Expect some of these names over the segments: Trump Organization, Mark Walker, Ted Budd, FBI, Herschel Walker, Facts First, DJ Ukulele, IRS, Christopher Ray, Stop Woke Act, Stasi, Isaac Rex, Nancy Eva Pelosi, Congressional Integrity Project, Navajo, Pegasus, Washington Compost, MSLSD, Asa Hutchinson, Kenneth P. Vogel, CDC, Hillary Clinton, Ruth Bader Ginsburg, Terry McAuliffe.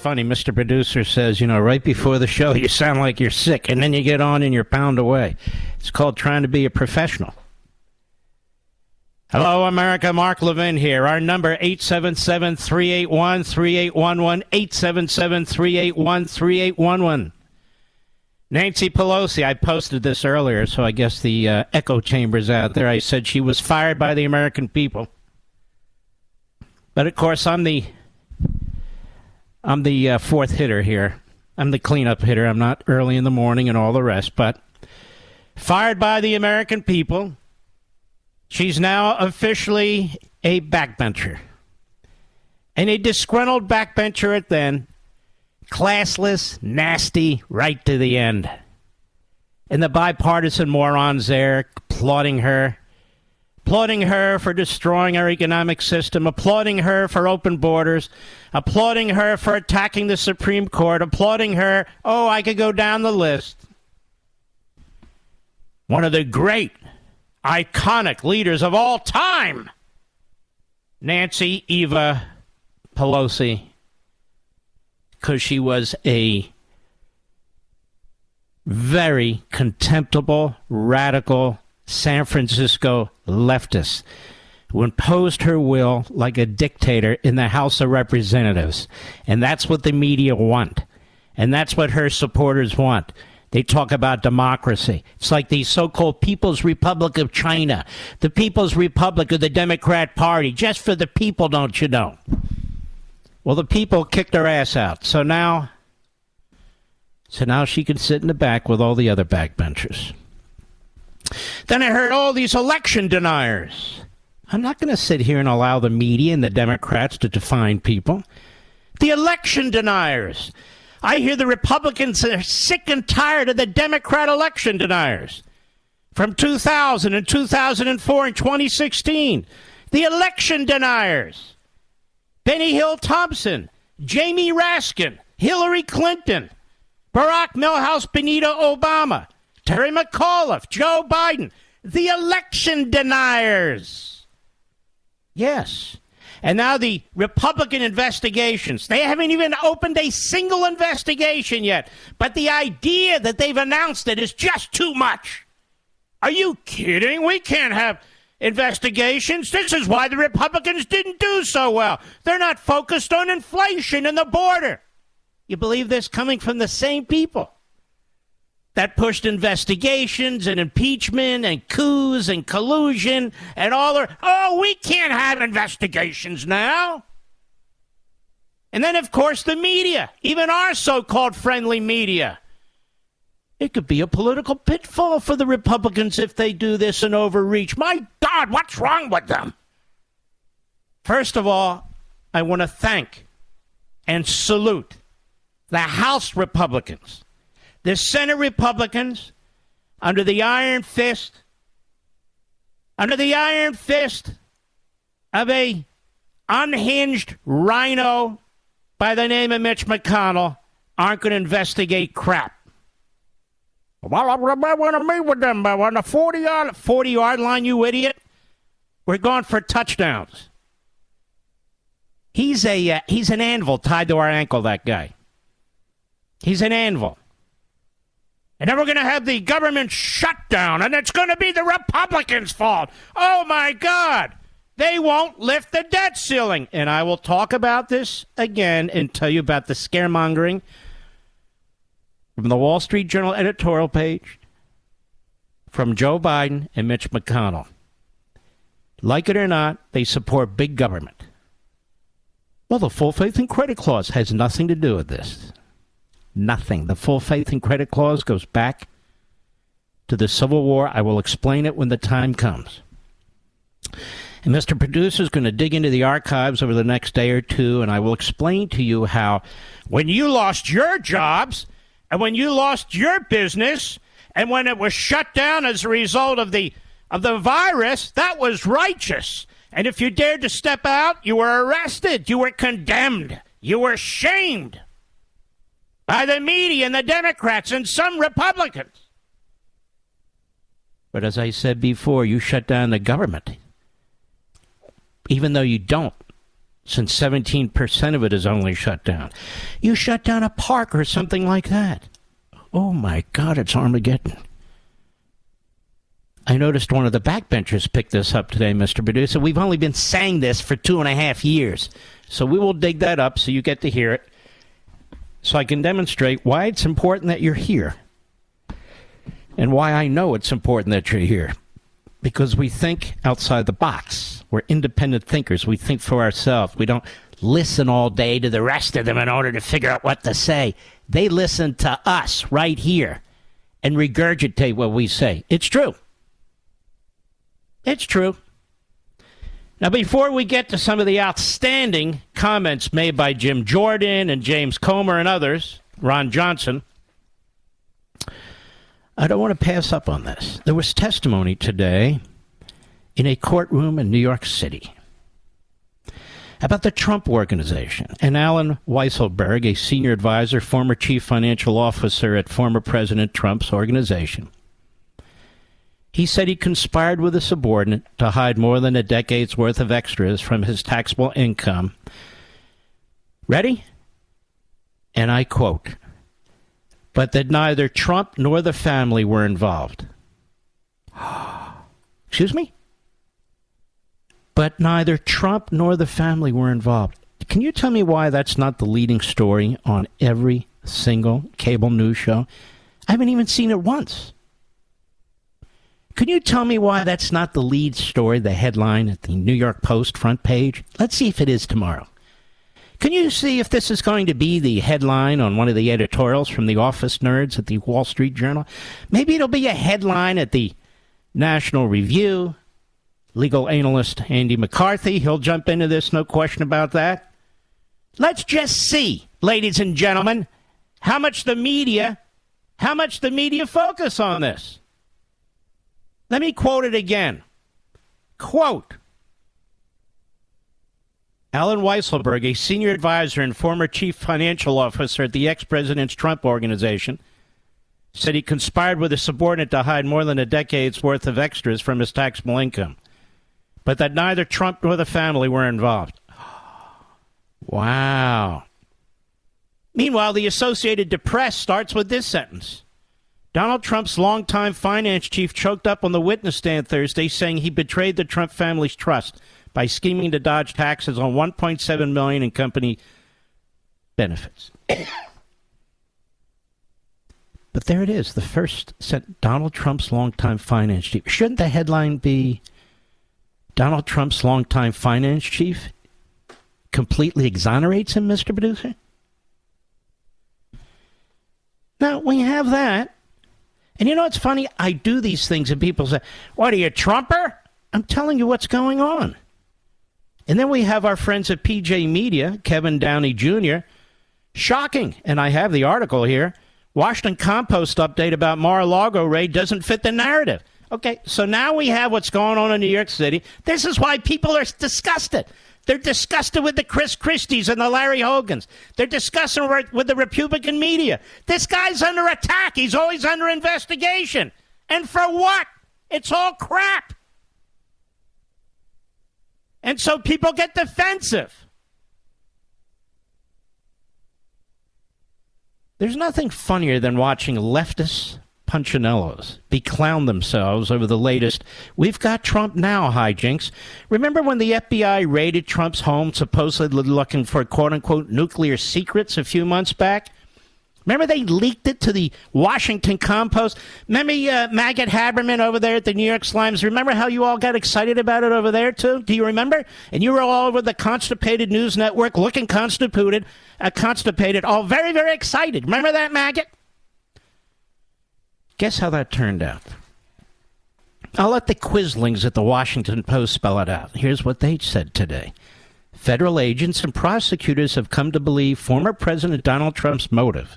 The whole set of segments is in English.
Funny, Mr. Producer says, right before the show, you sound like you're sick, and then you get on and you're pound away. It's called trying to be a professional. Hello, America. Mark Levin here. Our number, 877-381-3811, 877-381-3811. Nancy Pelosi, I posted this earlier, so I guess the echo chamber's out there. I said she was fired by the American people. But, of course, I'm the fourth hitter here. I'm the cleanup hitter. I'm not early in the morning and all the rest, but fired by the American people. She's now officially a backbencher. And a disgruntled backbencher at then. Classless, nasty, right to the end. And the bipartisan morons there applauding her. Applauding her for destroying our economic system, applauding her for open borders, applauding her for attacking the Supreme Court, applauding her. Oh, I could go down the list. One of the great, iconic leaders of all time, Nancy Eva Pelosi, because she was a very contemptible, radical San Francisco leftist who imposed her will like a dictator in the House of Representatives. And that's what the media want. And that's what her supporters want. They talk about democracy. It's like the so-called People's Republic of China, the People's Republic of the Democrat Party, just for the people, don't you know? Well, the people kicked her ass out. So now she can sit in the back with all the other backbenchers. Then I heard all these election deniers. I'm not going to sit here and allow the media and the Democrats to define people. The election deniers. I hear the Republicans are sick and tired of the Democrat election deniers. From 2000 and 2004 and 2016. The election deniers. Benny Hill Thompson. Jamie Raskin. Hillary Clinton. Barack Milhouse Benito Obama. Terry McAuliffe, Joe Biden, the election deniers. Yes. And now the Republican investigations. They haven't even opened a single investigation yet. But the idea that they've announced it is just too much. Are you kidding? We can't have investigations. This is why the Republicans didn't do so well. They're not focused on inflation and the border. You believe this coming from the same people that pushed investigations and impeachment and coups and collusion and all that? Oh, we can't have investigations now. And then, of course, the media, even our so-called friendly media. It could be a political pitfall for the Republicans if they do this and overreach. My God, what's wrong with them? First of all, I want to thank and salute the House Republicans, the Senate Republicans, under the iron fist of a unhinged rhino by the name of Mitch McConnell, aren't going to investigate crap. Well, I want to meet with them on the 40-yard line, you idiot. We're going for touchdowns. He's an anvil tied to our ankle, that guy. He's an anvil. And then we're going to have the government shut down, and it's going to be the Republicans' fault. Oh, my God. They won't lift the debt ceiling. And I will talk about this again and tell you about the scaremongering from the Wall Street Journal editorial page from Joe Biden and Mitch McConnell. Like it or not, they support big government. Well, the full faith and credit clause has nothing to do with this. Nothing. The full faith and credit clause goes back to the Civil War. I will explain it when the time comes. And Mr. Producer is going to dig into the archives over the next day or two, and I will explain to you how when you lost your jobs and when you lost your business and when it was shut down as a result of the virus, that was righteous. And if you dared to step out, you were arrested, you were condemned, you were shamed by the media and the Democrats and some Republicans. But as I said before, you shut down the government, even though you don't, since 17% of it is only shut down. You shut down a park or something like that. Oh, my God, it's Armageddon. I noticed one of the backbenchers picked this up today, Mr. Producer. We've only been saying this for 2.5 years. So we will dig that up so you get to hear it, so I can demonstrate why it's important that you're here and why I know it's important that you're here. Because we think outside the box. We're independent thinkers. We think for ourselves. We don't listen all day to the rest of them in order to figure out what to say. They listen to us right here and regurgitate what we say. It's true. It's true. Now, before we get to some of the outstanding comments made by Jim Jordan and James Comer and others, Ron Johnson, I don't want to pass up on this. There was testimony today in a courtroom in New York City about the Trump Organization. And Alan Weisselberg, a senior advisor, former chief financial officer at former President Trump's organization, he said he conspired with a subordinate to hide more than a decade's worth of extras from his taxable income. Ready? And I quote, but that neither Trump nor the family were involved. Excuse me? But neither Trump nor the family were involved. Can you tell me why that's not the leading story on every single cable news show? I haven't even seen it once. Can you tell me why that's not the lead story, the headline at the New York Post front page? Let's see if it is tomorrow. Can you see if this is going to be the headline on one of the editorials from the office nerds at the Wall Street Journal? Maybe it'll be a headline at the National Review. Legal analyst Andy McCarthy, he'll jump into this, no question about that. Let's just see, ladies and gentlemen, how much the media focus on this. Let me quote it again. Quote, Alan Weisselberg, a senior advisor and former chief financial officer at the ex-president's Trump Organization, said he conspired with a subordinate to hide more than a decade's worth of extras from his taxable income, but that neither Trump nor the family were involved. Wow. Meanwhile, the Associated Press starts with this sentence. Donald Trump's longtime finance chief choked up on the witness stand Thursday, saying he betrayed the Trump family's trust by scheming to dodge taxes on $1.7 million in company benefits. But there it is, the first sent Donald Trump's longtime finance chief. Shouldn't the headline be Donald Trump's longtime finance chief completely exonerates him, Mr. Producer? Now, we have that. And you know what's funny? I do these things and people say, what are you, Trumper? I'm telling you what's going on. And then we have our friends at PJ Media, Kevin Downey Jr. Shocking, and I have the article here, Washington Compost update about Mar-a-Lago raid doesn't fit the narrative. Okay, so now we have what's going on in New York City. This is why people are disgusted. They're disgusted with the Chris Christies and the Larry Hogans. They're disgusted with the Republican media. This guy's under attack. He's always under investigation. And for what? It's all crap. And so people get defensive. There's nothing funnier than watching leftists, punchinellos, beclown themselves over the latest "We've got Trump now" hijinks. Remember when the FBI raided Trump's home, supposedly looking for quote-unquote nuclear secrets a few months back? Remember they leaked it to the Washington Compost? Remember Maggot Haberman over there at the New York Slimes? Remember how you all got excited about it over there, too? Do you remember? And you were all over the Constipated News Network looking constipated, all very, very excited. Remember that, Maggot? Guess how that turned out. I'll let the Quislings at the Washington Post spell it out. Here's what they said today. Federal agents and prosecutors have come to believe former President Donald Trump's motive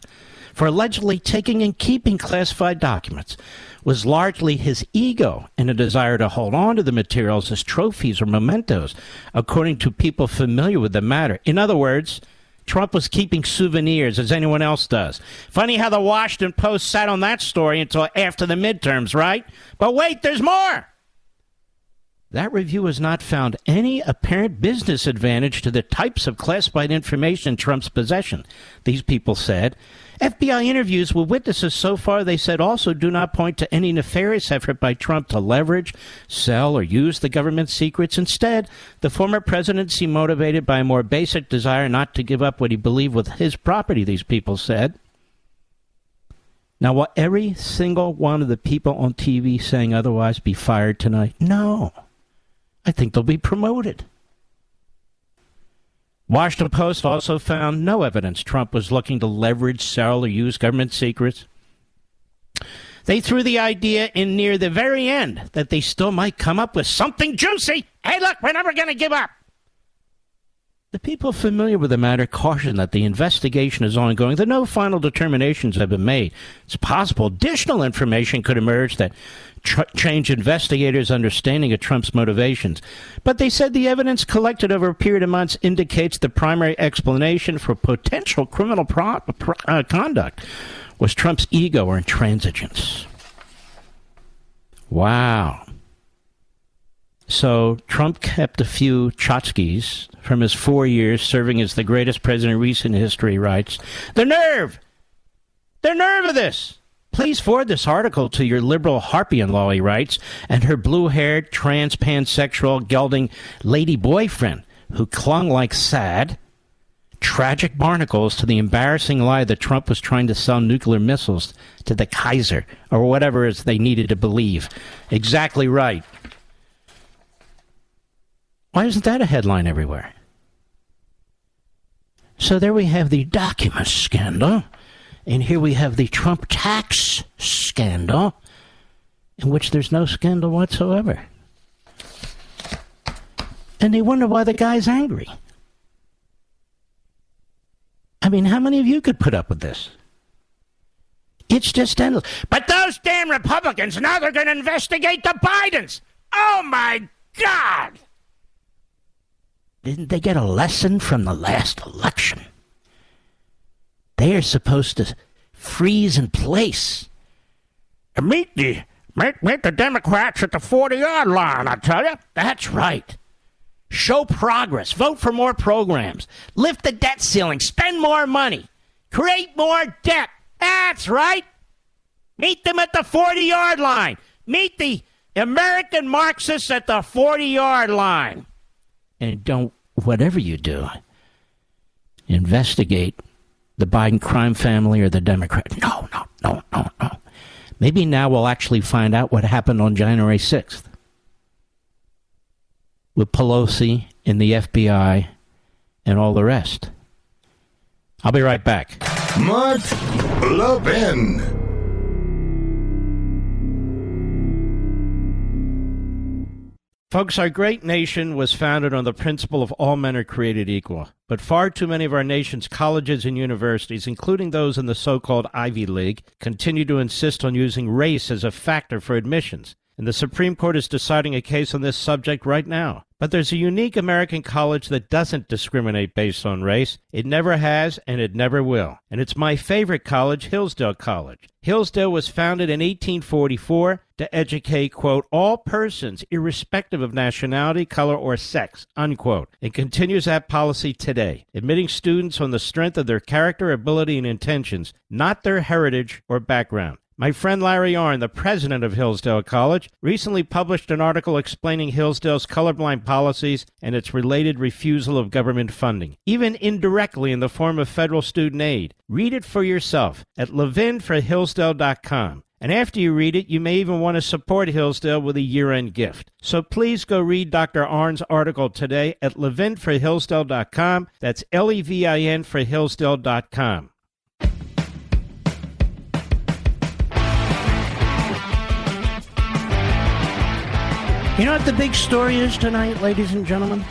for allegedly taking and keeping classified documents was largely his ego and a desire to hold on to the materials as trophies or mementos, according to people familiar with the matter. In other words, Trump was keeping souvenirs as anyone else does. Funny how the Washington Post sat on that story until after the midterms, right? But wait, there's more! That review has not found any apparent business advantage to the types of classified information in Trump's possession, these people said. FBI interviews with witnesses so far, they said, also do not point to any nefarious effort by Trump to leverage, sell, or use the government's secrets. Instead, the former president seemed motivated by a more basic desire not to give up what he believed was his property, these people said. Now, will every single one of the people on TV saying otherwise be fired tonight? No. I think they'll be promoted. Washington Post also found no evidence Trump was looking to leverage, sell, or use government secrets. They threw the idea in near the very end that they still might come up with something juicy. Hey, look, we're never going to give up. The people familiar with the matter caution that the investigation is ongoing, that no final determinations have been made. It's possible additional information could emerge that change investigators' understanding of Trump's motivations. But they said the evidence collected over a period of months indicates the primary explanation for potential criminal conduct was Trump's ego or intransigence. Wow. So Trump kept a few tchotchkes from his 4 years serving as the greatest president in recent history, writes. The nerve! The nerve of this! Please forward this article to your liberal harpy-in-law, he writes, and her blue-haired, trans-pansexual, gelding lady boyfriend who clung like sad, tragic barnacles to the embarrassing lie that Trump was trying to sell nuclear missiles to the Kaiser, or whatever it is they needed to believe. Exactly right. Why isn't that a headline everywhere? So there we have the document scandal, and here we have the Trump tax scandal, in which there's no scandal whatsoever. And they wonder why the guy's angry. I mean, how many of you could put up with this? It's just endless. But those damn Republicans, now they're going to investigate the Bidens! Oh, my God! Didn't they get a lesson from the last election? They are supposed to freeze in place. Meet the Democrats at the 40-yard line, I tell you. That's right. Show progress. Vote for more programs. Lift the debt ceiling. Spend more money. Create more debt. That's right. Meet them at the 40-yard line. Meet the American Marxists at the 40-yard line. And don't, whatever you do, investigate the Biden crime family or the Democrat. No. Maybe now we'll actually find out what happened on January 6th with Pelosi and the FBI and all the rest. I'll be right back. Mark Levin. Folks, our great nation was founded on the principle of all men are created equal. But far too many of our nation's colleges and universities, including those in the so-called Ivy League, continue to insist on using race as a factor for admissions. And the Supreme Court is deciding a case on this subject right now. But there's a unique American college that doesn't discriminate based on race. It never has, and it never will. And it's my favorite college, Hillsdale College. Hillsdale was founded in 1844 to educate, quote, all persons irrespective of nationality, color, or sex, unquote. It continues that policy today, admitting students on the strength of their character, ability, and intentions, not their heritage or background. My friend Larry Arn, the president of Hillsdale College, recently published an article explaining Hillsdale's colorblind policies and its related refusal of government funding, even indirectly in the form of federal student aid. Read it for yourself at levinforhillsdale.com. And after you read it, you may even want to support Hillsdale with a year-end gift. So please go read Dr. Arn's article today at levinforhillsdale.com. That's Levin for Hillsdale.com. You know what the big story is tonight, ladies and gentlemen?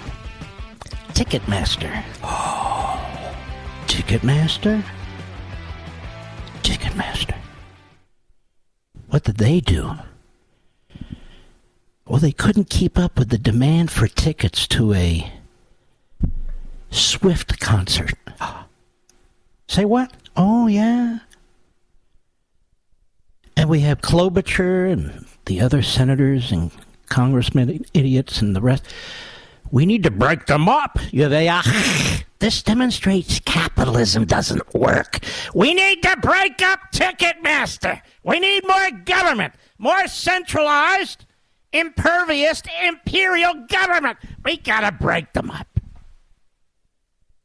Ticketmaster. Oh, Ticketmaster? Ticketmaster. What did they do? Well, they couldn't keep up with the demand for tickets to a Swift concert. Say what? Oh, yeah. And we have Klobuchar and the other senators and congressmen, idiots, and the rest. We need to break them up. Yeah, they are. This demonstrates capitalism doesn't work. We need to break up Ticketmaster. We need more government, more centralized, impervious, imperial government. We gotta break them up.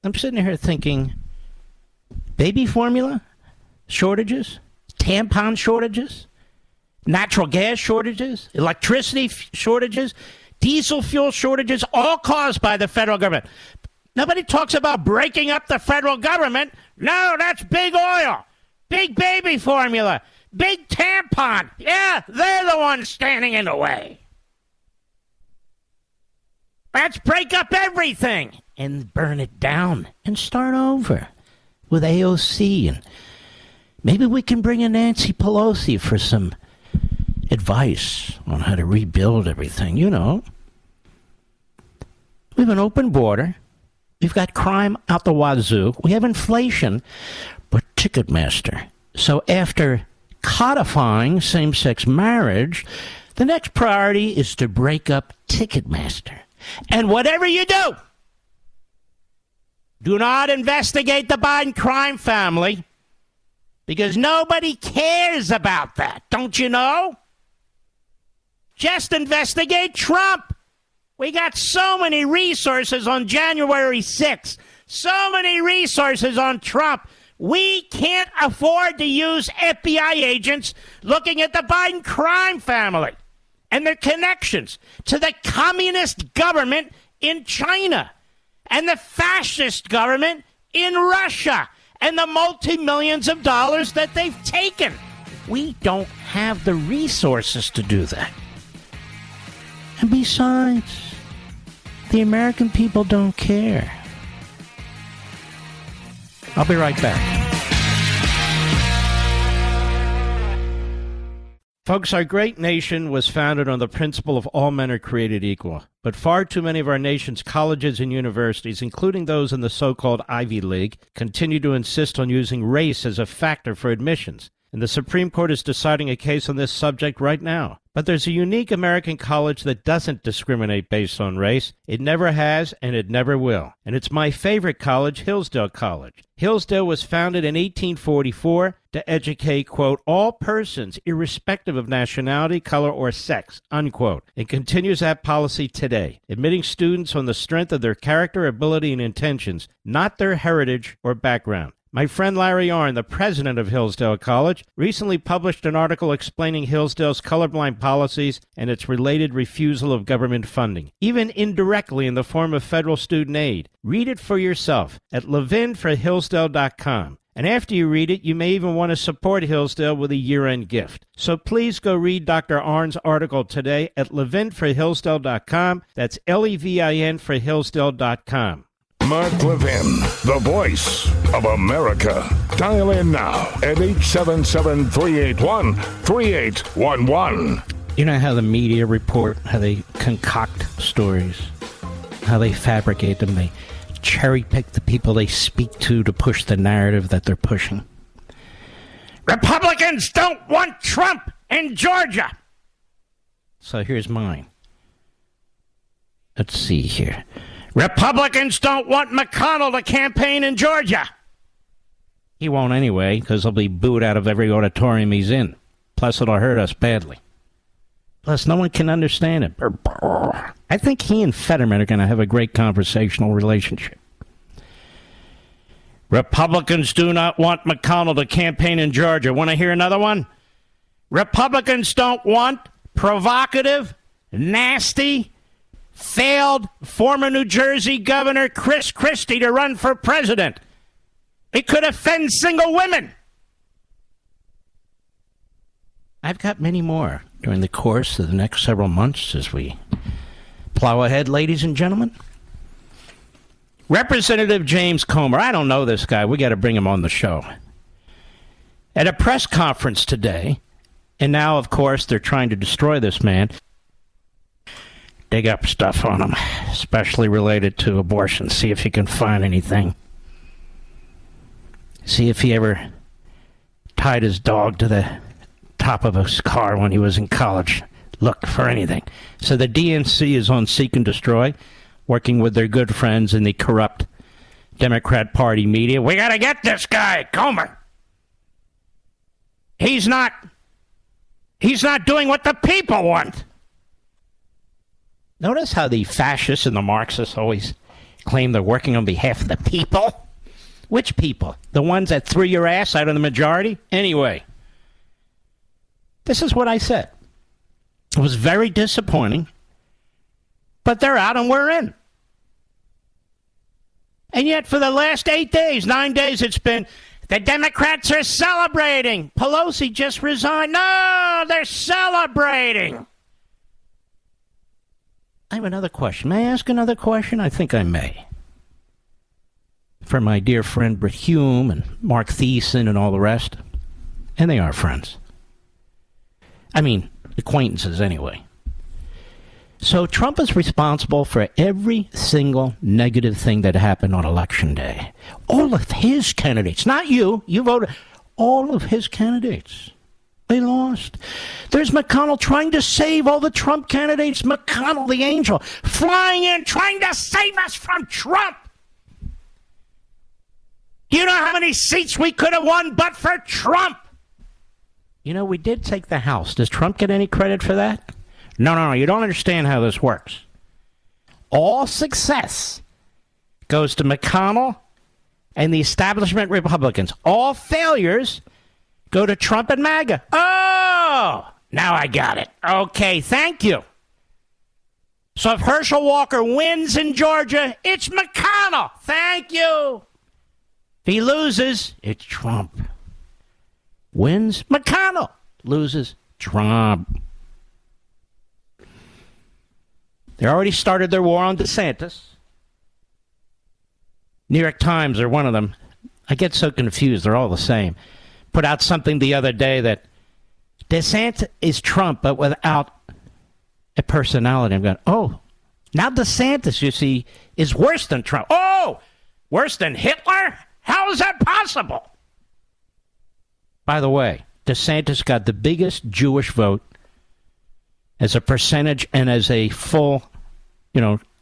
I'm sitting here thinking, baby formula shortages, tampon shortages, natural gas shortages, electricity shortages, diesel fuel shortages, all caused by the federal government. Nobody talks about breaking up the federal government. No, that's big oil, big baby formula, big tampon. Yeah, they're the ones standing in the way. Let's break up everything and burn it down and start over with AOC. And maybe we can bring in Nancy Pelosi for some advice on how to rebuild everything. You know, we have an open border. We've got crime out the wazoo. We have inflation. But Ticketmaster. So after codifying same-sex marriage, the next priority is to break up Ticketmaster. And whatever you do, do not investigate the Biden crime family, because nobody cares about that. Don't you know? Just investigate Trump. We got so many resources on January 6th. So many resources on Trump. We can't afford to use FBI agents looking at the Biden crime family and their connections to the communist government in China and the fascist government in Russia and the multi-millions of dollars that they've taken. We don't have the resources to do that. And besides, the American people don't care. I'll be right back. Folks, our great nation was founded on the principle of all men are created equal. But far too many of our nation's colleges and universities, including those in the so-called Ivy League, continue to insist on using race as a factor for admissions. And the Supreme Court is deciding a case on this subject right now. But there's a unique American college that doesn't discriminate based on race. It never has, and it never will. And it's my favorite college, Hillsdale College. Hillsdale was founded in 1844 to educate, quote, all persons irrespective of nationality, color, or sex, unquote. It continues that policy today, admitting students on the strength of their character, ability, and intentions, not their heritage or background. My friend Larry Arn, the president of Hillsdale College, recently published an article explaining Hillsdale's colorblind policies and its related refusal of government funding, even indirectly in the form of federal student aid. Read it for yourself at levinforhillsdale.com. And after you read it, you may even want to support Hillsdale with a year-end gift. So please go read Dr. Arndt's article today at levinforhillsdale.com. That's Levin for Hillsdale.com. Mark Levin, the voice of America. Dial in now at 877-381-3811. You know how the media report, how they concoct stories, how they fabricate them. They cherry-pick the people they speak to push the narrative that they're pushing. Republicans don't want Trump in Georgia. So here's mine. Let's see here. Republicans don't want McConnell to campaign in Georgia. He won't anyway, because he'll be booed out of every auditorium he's in. Plus, it'll hurt us badly. Plus, no one can understand him. I think he and Fetterman are going to have a great conversational relationship. Republicans do not want McConnell to campaign in Georgia. Want to hear another one? Republicans don't want provocative, nasty, failed former New Jersey Governor Chris Christie to run for president. It could offend single women. I've got many more during the course of the next several months as we plow ahead, ladies and gentlemen. Representative James Comer, I don't know this guy. We got to bring him on the show. At a press conference today, and now, of course, they're trying to destroy this man, dig up stuff on him, especially related to abortion. See if you can find anything. See if he ever tied his dog to the top of his car when he was in college. Look for anything. So the DNC is on Seek and Destroy, working with their good friends in the corrupt Democrat Party media. We got to get this guy, Comer. He's not doing what the people want. Notice how the fascists and the Marxists always claim they're working on behalf of the people. Which people? The ones that threw your ass out of the majority? Anyway, this is what I said. It was very disappointing, but they're out and we're in. And yet for the last 9 days, it's been, the Democrats are celebrating. Pelosi just resigned. No, they're celebrating. I have another question. May I ask another question? I think I may. For my dear friend Brit Hume and Mark Thiessen and all the rest. And they are friends. I mean, acquaintances anyway. So Trump is responsible for every single negative thing that happened on Election Day. All of his candidates, not you, you voted, all of his candidates, they lost. There's McConnell trying to save all the Trump candidates. McConnell, the angel, flying in, trying to save us from Trump. Do you know how many seats we could have won but for Trump? You know, we did take the House. Does Trump get any credit for that? No, you don't understand how this works. All success goes to McConnell and the establishment Republicans. All failures go to Trump and MAGA. Oh, now I got it. Okay, thank you. So if Herschel Walker wins in Georgia, it's McConnell. Thank you. If he loses, it's Trump. Wins McConnell, loses Trump. They already started their war on DeSantis. New York Times are one of them. I get so confused, they're all the same. Put out something the other day that DeSantis is Trump, but without a personality. I'm going, oh, now DeSantis, you see, is worse than Trump. Oh, worse than Hitler? How is that possible? By the way, DeSantis got the biggest Jewish vote as a percentage and as a full,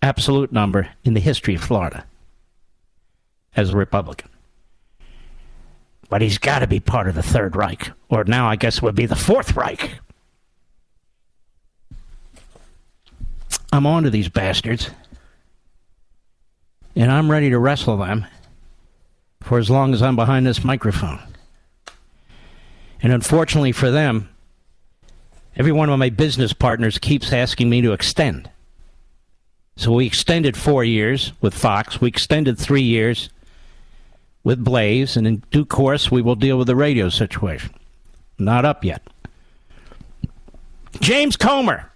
absolute number in the history of Florida as a Republican. But he's got to be part of the Third Reich, or now I guess it would be the Fourth Reich. I'm on to these bastards, and I'm ready to wrestle them for as long as I'm behind this microphone. And unfortunately for them, every one of my business partners keeps asking me to extend. So we extended 4 years with Fox. We extended 3 years with Blaze, and in due course we will deal with the radio situation. Not up yet. James Comer.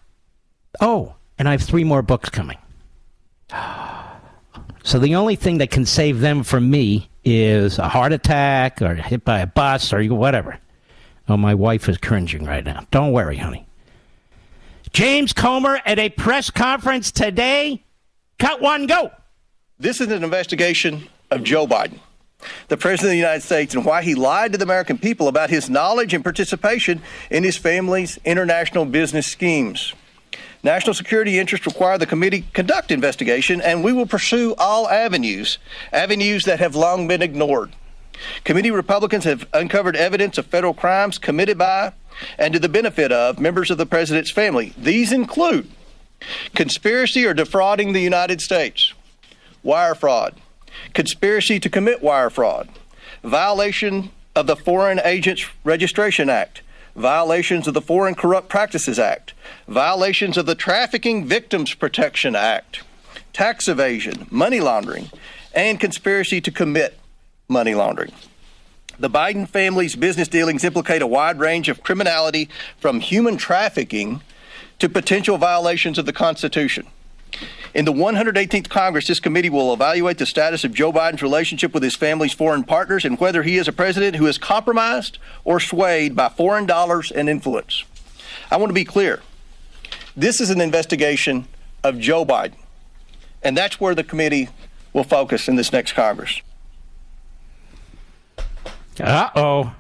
Oh, and I have 3 more books coming. So the only thing that can save them from me is a heart attack or hit by a bus or whatever. Oh, my wife is cringing right now. Don't worry, honey. James Comer at a press conference today. Cut one, go. This is an investigation of Joe Biden, the President of the United States, and why he lied to the American people about his knowledge and participation in his family's international business schemes. National security interests require the committee conduct investigation, and we will pursue all avenues that have long been ignored. Committee Republicans have uncovered evidence of federal crimes committed by and to the benefit of members of the president's family. These include conspiracy or defrauding the United States, wire fraud, conspiracy to commit wire fraud, violation of the Foreign Agents Registration Act, violations of the Foreign Corrupt Practices Act, violations of the Trafficking Victims Protection Act, tax evasion, money laundering, and conspiracy to commit money laundering. The Biden family's business dealings implicate a wide range of criminality, from human trafficking to potential violations of the Constitution. In the 118th Congress, this committee will evaluate the status of Joe Biden's relationship with his family's foreign partners and whether he is a president who is compromised or swayed by foreign dollars and influence. I want to be clear. This is an investigation of Joe Biden, and that's where the committee will focus in this next Congress. Uh-oh.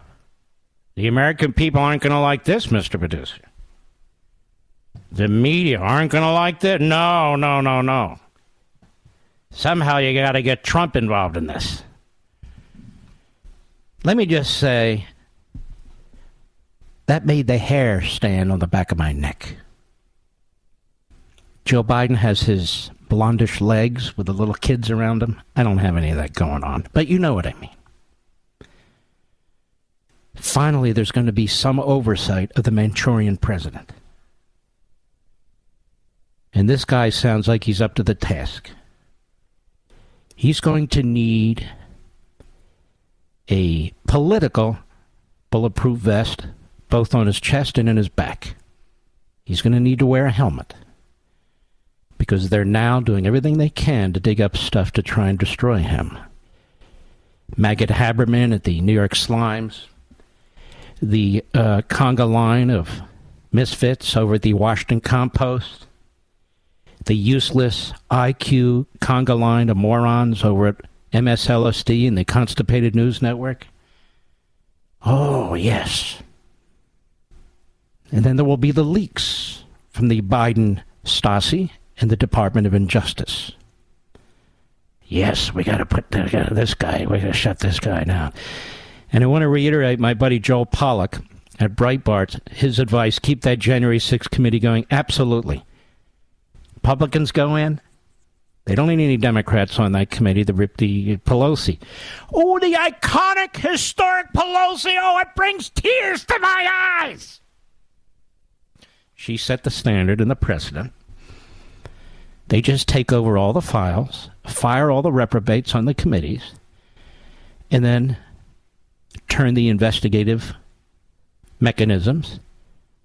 The American people aren't going to like this, Mr. Producer. The media aren't going to like that? No, no, no, no. Somehow you got to get Trump involved in this. Let me just say, that made the hair stand on the back of my neck. Joe Biden has his blondish legs with the little kids around him. I don't have any of that going on, but you know what I mean. Finally, there's going to be some oversight of the Manchurian president. And this guy sounds like he's up to the task. He's going to need a political bulletproof vest, both on his chest and in his back. He's going to need to wear a helmet, because they're now doing everything they can to dig up stuff to try and destroy him. Maggot Haberman at the New York Slimes, the conga line of misfits over at the Washington Compost, the useless IQ conga line of morons over at MSLSD and the Constipated News Network. Oh, yes. And then there will be the leaks from the Biden Stasi and the Department of Injustice. Yes, we got to put this guy, we got to shut this guy down. And I want to reiterate my buddy Joel Pollack at Breitbart, his advice, keep that January 6th committee going. Absolutely. Republicans go in. They don't need any Democrats on that committee to rip the Pelosi. Oh, the iconic, historic Pelosi. Oh, it brings tears to my eyes. She set the standard and the precedent. They just take over all the files, fire all the reprobates on the committees, and then turn the investigative mechanisms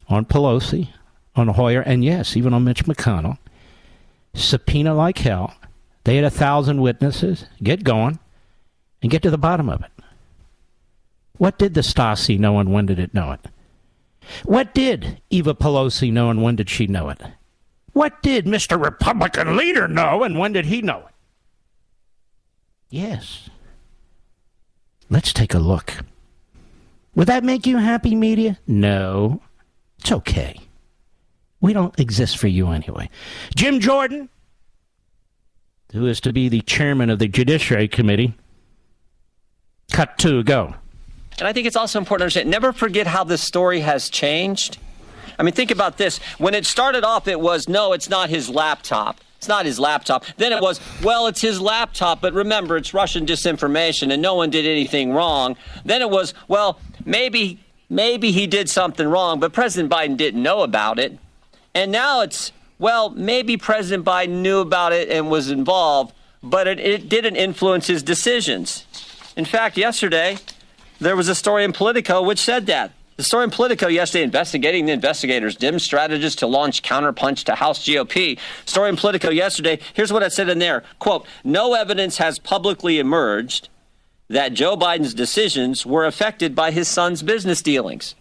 on Pelosi, on Hoyer, and yes, even on Mitch McConnell. Subpoena like hell. They had 1,000 witnesses. Get going and get to the bottom of it. What did the Stasi know, and when did it know it? What did Eva Pelosi know, and when did she know it? What did Mr. Republican leader know, and when did he know it? Yes. Let's take a look. Would that make you happy, media? No. It's okay. We don't exist for you anyway. Jim Jordan, who is to be the chairman of the Judiciary Committee. Cut two, go. And I think it's also important to understand, never forget how this story has changed. I mean, think about this. When it started off, it was, no, it's not his laptop. It's not his laptop. Then it was, well, it's his laptop, but remember, it's Russian disinformation and no one did anything wrong. Then it was, well, maybe he did something wrong, but President Biden didn't know about it. And now it's, well, maybe President Biden knew about it and was involved, but it didn't influence his decisions. In fact, yesterday, there was a story in Politico which said that. The story in Politico yesterday, investigating the investigators, dim strategists to launch counterpunch to House GOP. Story in Politico yesterday, here's what I said in there. Quote, no evidence has publicly emerged that Joe Biden's decisions were affected by his son's business dealings.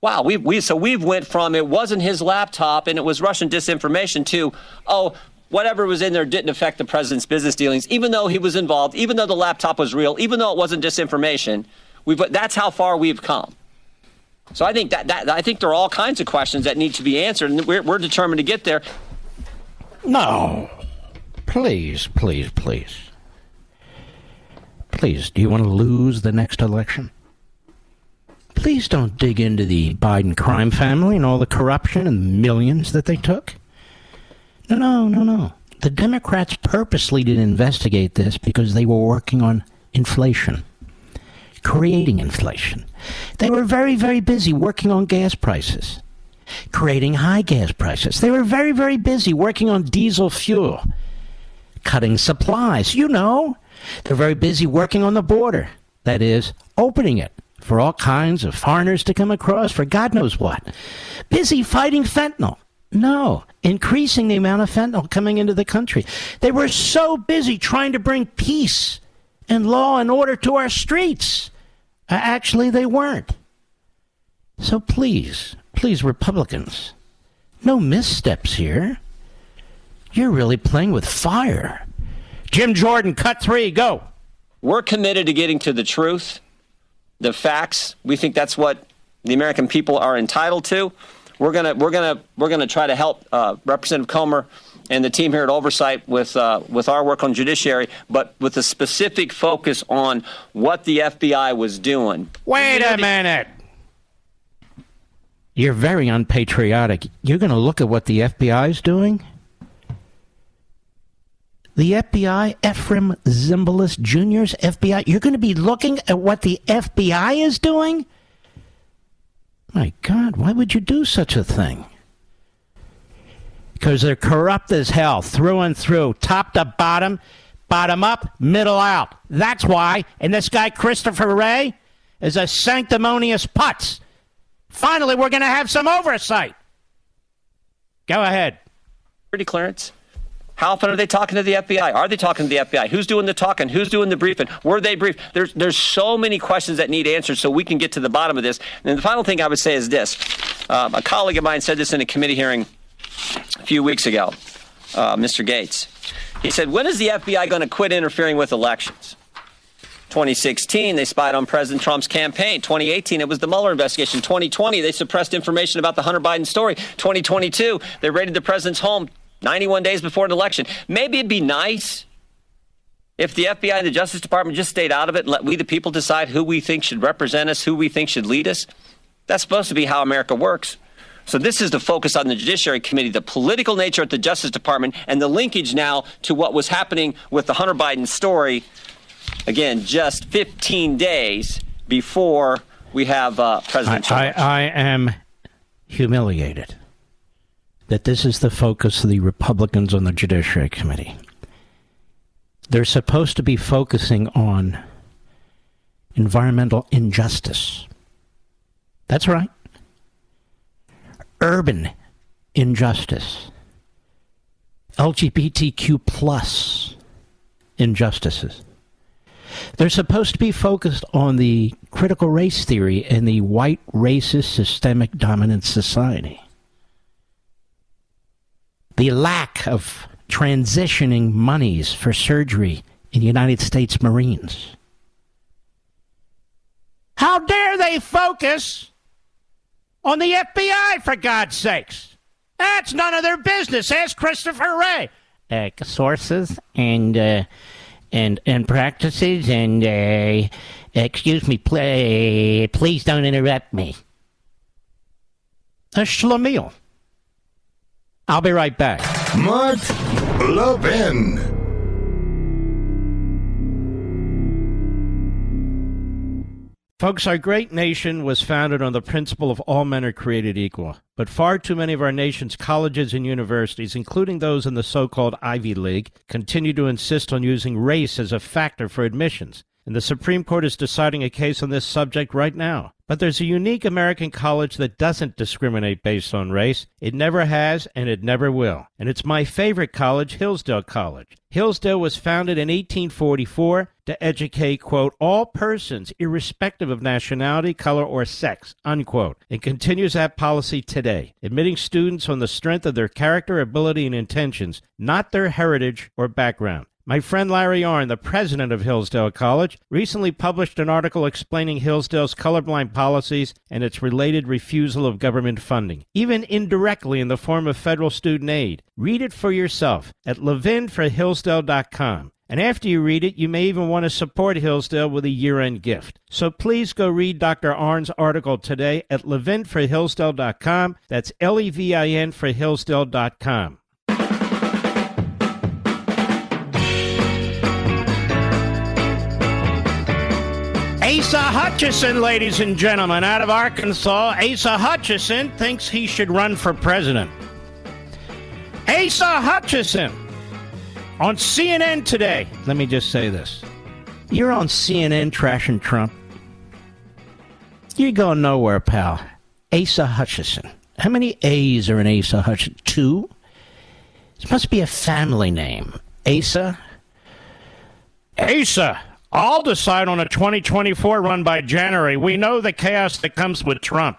Wow, we've went from it wasn't his laptop and it was Russian disinformation to, oh, whatever was in there didn't affect the president's business dealings, even though he was involved, even though the laptop was real, even though it wasn't disinformation. That's how far we've come. So I think I think there are all kinds of questions that need to be answered, and we're determined to get there. No, please. Do you want to lose the next election? Please don't dig into the Biden crime family and all the corruption and the millions that they took. No. The Democrats purposely didn't investigate this because they were working on inflation. Creating inflation. They were very, very busy working on gas prices, creating high gas prices. They were very, very busy working on diesel fuel, cutting supplies. You know, they're very busy working on the border. That is, opening it for all kinds of foreigners to come across for God knows what. Busy fighting fentanyl. No, increasing the amount of fentanyl coming into the country. They were so busy trying to bring peace and law and order to our streets. Actually, they weren't. So please, Republicans, no missteps here. You're really playing with fire. Jim Jordan, cut three, go. We're committed to getting to the truth, the facts. We think that's what the American people are entitled to. We're gonna try to help Representative Comer and the team here at Oversight with our work on judiciary, but with a specific focus on what the FBI was doing. Wait a minute. You're very unpatriotic. You're going to look at what the FBI is doing? The FBI, Ephraim Zimbalist Jr.'s FBI? You're going to be looking at what the FBI is doing? My God, why would you do such a thing? Because they're corrupt as hell, through and through, top to bottom, bottom up, middle out. That's why. And this guy, Christopher Ray, is a sanctimonious putz. Finally, we're going to have some oversight. Go ahead. Pretty clearance. How often are they talking to the FBI? Are they talking to the FBI? Who's doing the talking? Who's doing the briefing? Were they briefed? There's so many questions that need answers so we can get to the bottom of this. And the final thing I would say is this. A colleague of mine said this in a committee hearing a few weeks ago, Mr. Gates. He said, when is the FBI going to quit interfering with elections? 2016, they spied on President Trump's campaign. 2018, it was the Mueller investigation. 2020, they suppressed information about the Hunter Biden story. 2022, they raided the president's home 91 days before an election. Maybe it'd be nice if the FBI and the Justice Department just stayed out of it and let we the people decide who we think should represent us, who we think should lead us. That's supposed to be how America works. So this is the focus on the Judiciary Committee, the political nature at the Justice Department, and the linkage now to what was happening with the Hunter Biden story, again, just 15 days before we have President Trump. I am humiliated that this is the focus of the Republicans on the Judiciary Committee. They're supposed to be focusing on environmental injustice. That's right. Urban injustice, LGBTQ plus injustices. They're supposed to be focused on the critical race theory and the white racist systemic dominant society. The lack of transitioning monies for surgery in United States Marines. How dare they focus on the FBI, for God's sakes. That's none of their business. Ask Christopher Wray. Sources and practices and, excuse me, please don't interrupt me. A schlemiel. I'll be right back. Mark Levin. Folks, our great nation was founded on the principle of all men are created equal. But far too many of our nation's colleges and universities, including those in the so-called Ivy League, continue to insist on using race as a factor for admissions. and the Supreme Court is deciding a case on this subject right now. But there's a unique American college that doesn't discriminate based on race. It never has, and it never will. And it's my favorite college, Hillsdale College. Hillsdale was founded in 1844 to educate, quote, all persons irrespective of nationality, color, or sex, unquote, and continues that policy today, admitting students on the strength of their character, ability, and intentions, not their heritage or background. My friend Larry Arn, the president of Hillsdale College, recently published an article explaining Hillsdale's colorblind policies and its related refusal of government funding, even indirectly in the form of federal student aid. Read it for yourself at levinforhillsdale.com. And after you read it, you may even want to support Hillsdale with a year-end gift. So please go read Dr. Arn's article today at levinforhillsdale.com. That's L-E-V-I-N for Hillsdale.com. Asa Hutchinson, ladies and gentlemen, out of Arkansas. Asa Hutchinson thinks he should run for president. Asa Hutchinson on CNN today. Let me just say this. You're on CNN trashing Trump. You go nowhere, pal. Asa Hutchinson. How many A's are in Asa Hutchinson? Two? This must be a family name. Asa? Asa! I'll decide on a 2024 run by January. We know the chaos that comes with Trump.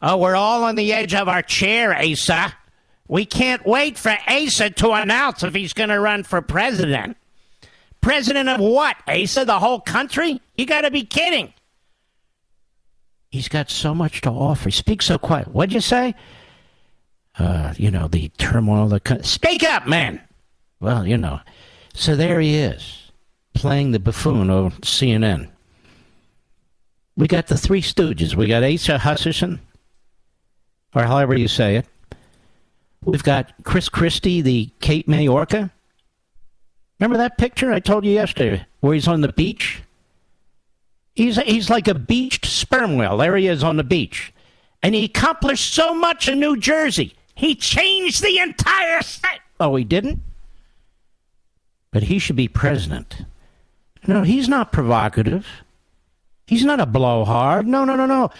Oh, we're all on the edge of our chair, Asa. We can't wait for Asa to announce if he's going to run for president. President of what, Asa? The whole country? You got to be kidding. He's got so much to offer. He speaks so quiet. What'd you say? The turmoil. Speak up, man. Well, So there he is, playing the buffoon on CNN. We got the Three Stooges. We got Asa Hutchinson, or however you say it. We've got Chris Christie, the Cape May orca. Remember that picture I told you yesterday where he's on the beach? He's like a beached sperm whale. There he is on the beach. And he accomplished so much in New Jersey. He changed the entire state. Oh, he didn't? But he should be president. No, he's not provocative. He's not a blowhard. No.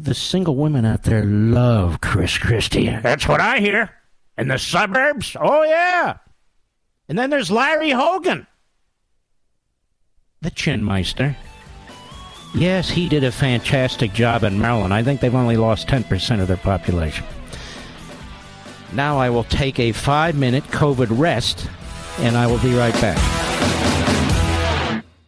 The single women out there love Chris Christie. That's what I hear. In the suburbs. Oh, yeah. And then there's Larry Hogan, the Chinmeister. Yes, he did a fantastic job in Maryland. I think they've only lost 10% of their population. Now I will take a 5-minute COVID rest, and I will be right back.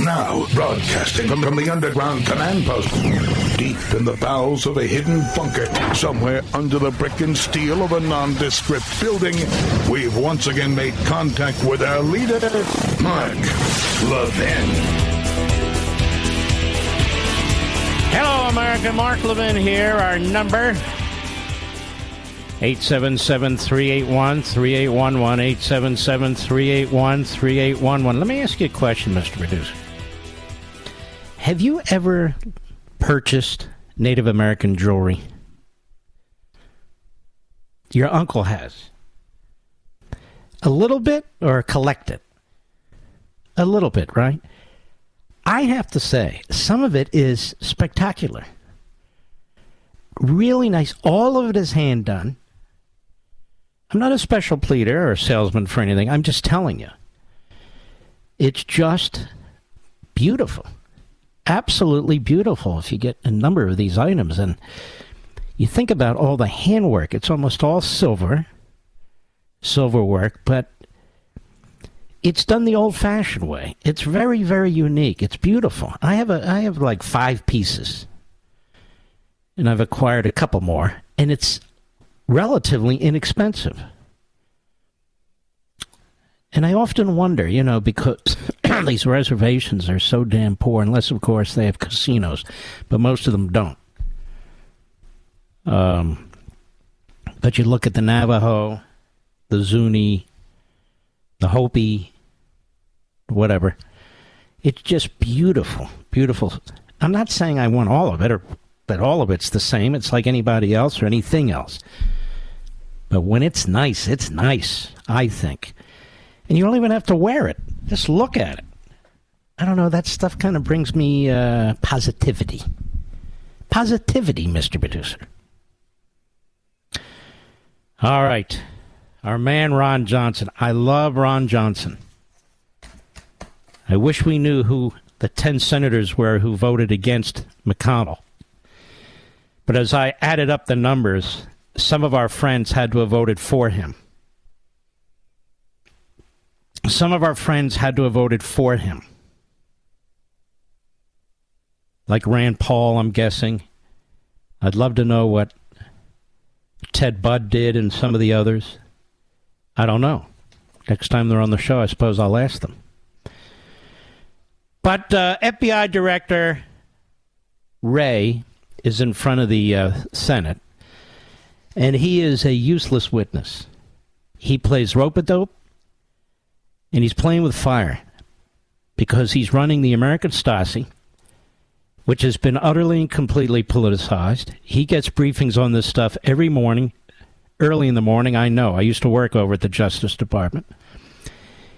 Now broadcasting from the underground command post, deep in the bowels of a hidden bunker, somewhere under the brick and steel of a nondescript building, we've once again made contact with our leader, Mark Levin. Hello, America. Mark Levin here. Our number, 877-381-3811, 877-381-3811. Let me ask you a question, Mr. Producer. Have you ever purchased Native American jewelry? Your uncle has. A little bit, or collect it? A little bit, right? I have to say, some of it is spectacular. Really nice. All of it is hand done. I'm not a special pleader or salesman for anything. I'm just telling you. It's just beautiful. Absolutely beautiful if you get a number of these items. And you think about all the handwork. It's almost all silver work, but it's done the old-fashioned way. It's very, very unique. It's beautiful. I have like 5 pieces, and I've acquired a couple more, and it's relatively inexpensive. And I often wonder, because these reservations are so damn poor, unless, of course, they have casinos. But most of them don't. But you look at the Navajo, the Zuni, the Hopi, whatever. It's just beautiful, beautiful. I'm not saying I want all of it, or that all of it's the same. It's like anybody else or anything else. But when it's nice, I think. And you don't even have to wear it. Just look at it. I don't know, that stuff kind of brings me positivity. Positivity, Mr. Producer. All right. Our man, Ron Johnson. I love Ron Johnson. I wish we knew who the 10 senators were who voted against McConnell. But as I added up the numbers, some of our friends had to have voted for him. Some of our friends had to have voted for him. Like Rand Paul, I'm guessing. I'd love to know what Ted Budd did and some of the others. I don't know. Next time they're on the show, I suppose I'll ask them. But FBI Director Wray is in front of the Senate, and he is a useless witness. He plays rope-a-dope, and he's playing with fire because he's running the American Stasi, which has been utterly and completely politicized. He gets briefings on this stuff every morning, early in the morning. I know. I used to work over at the Justice Department.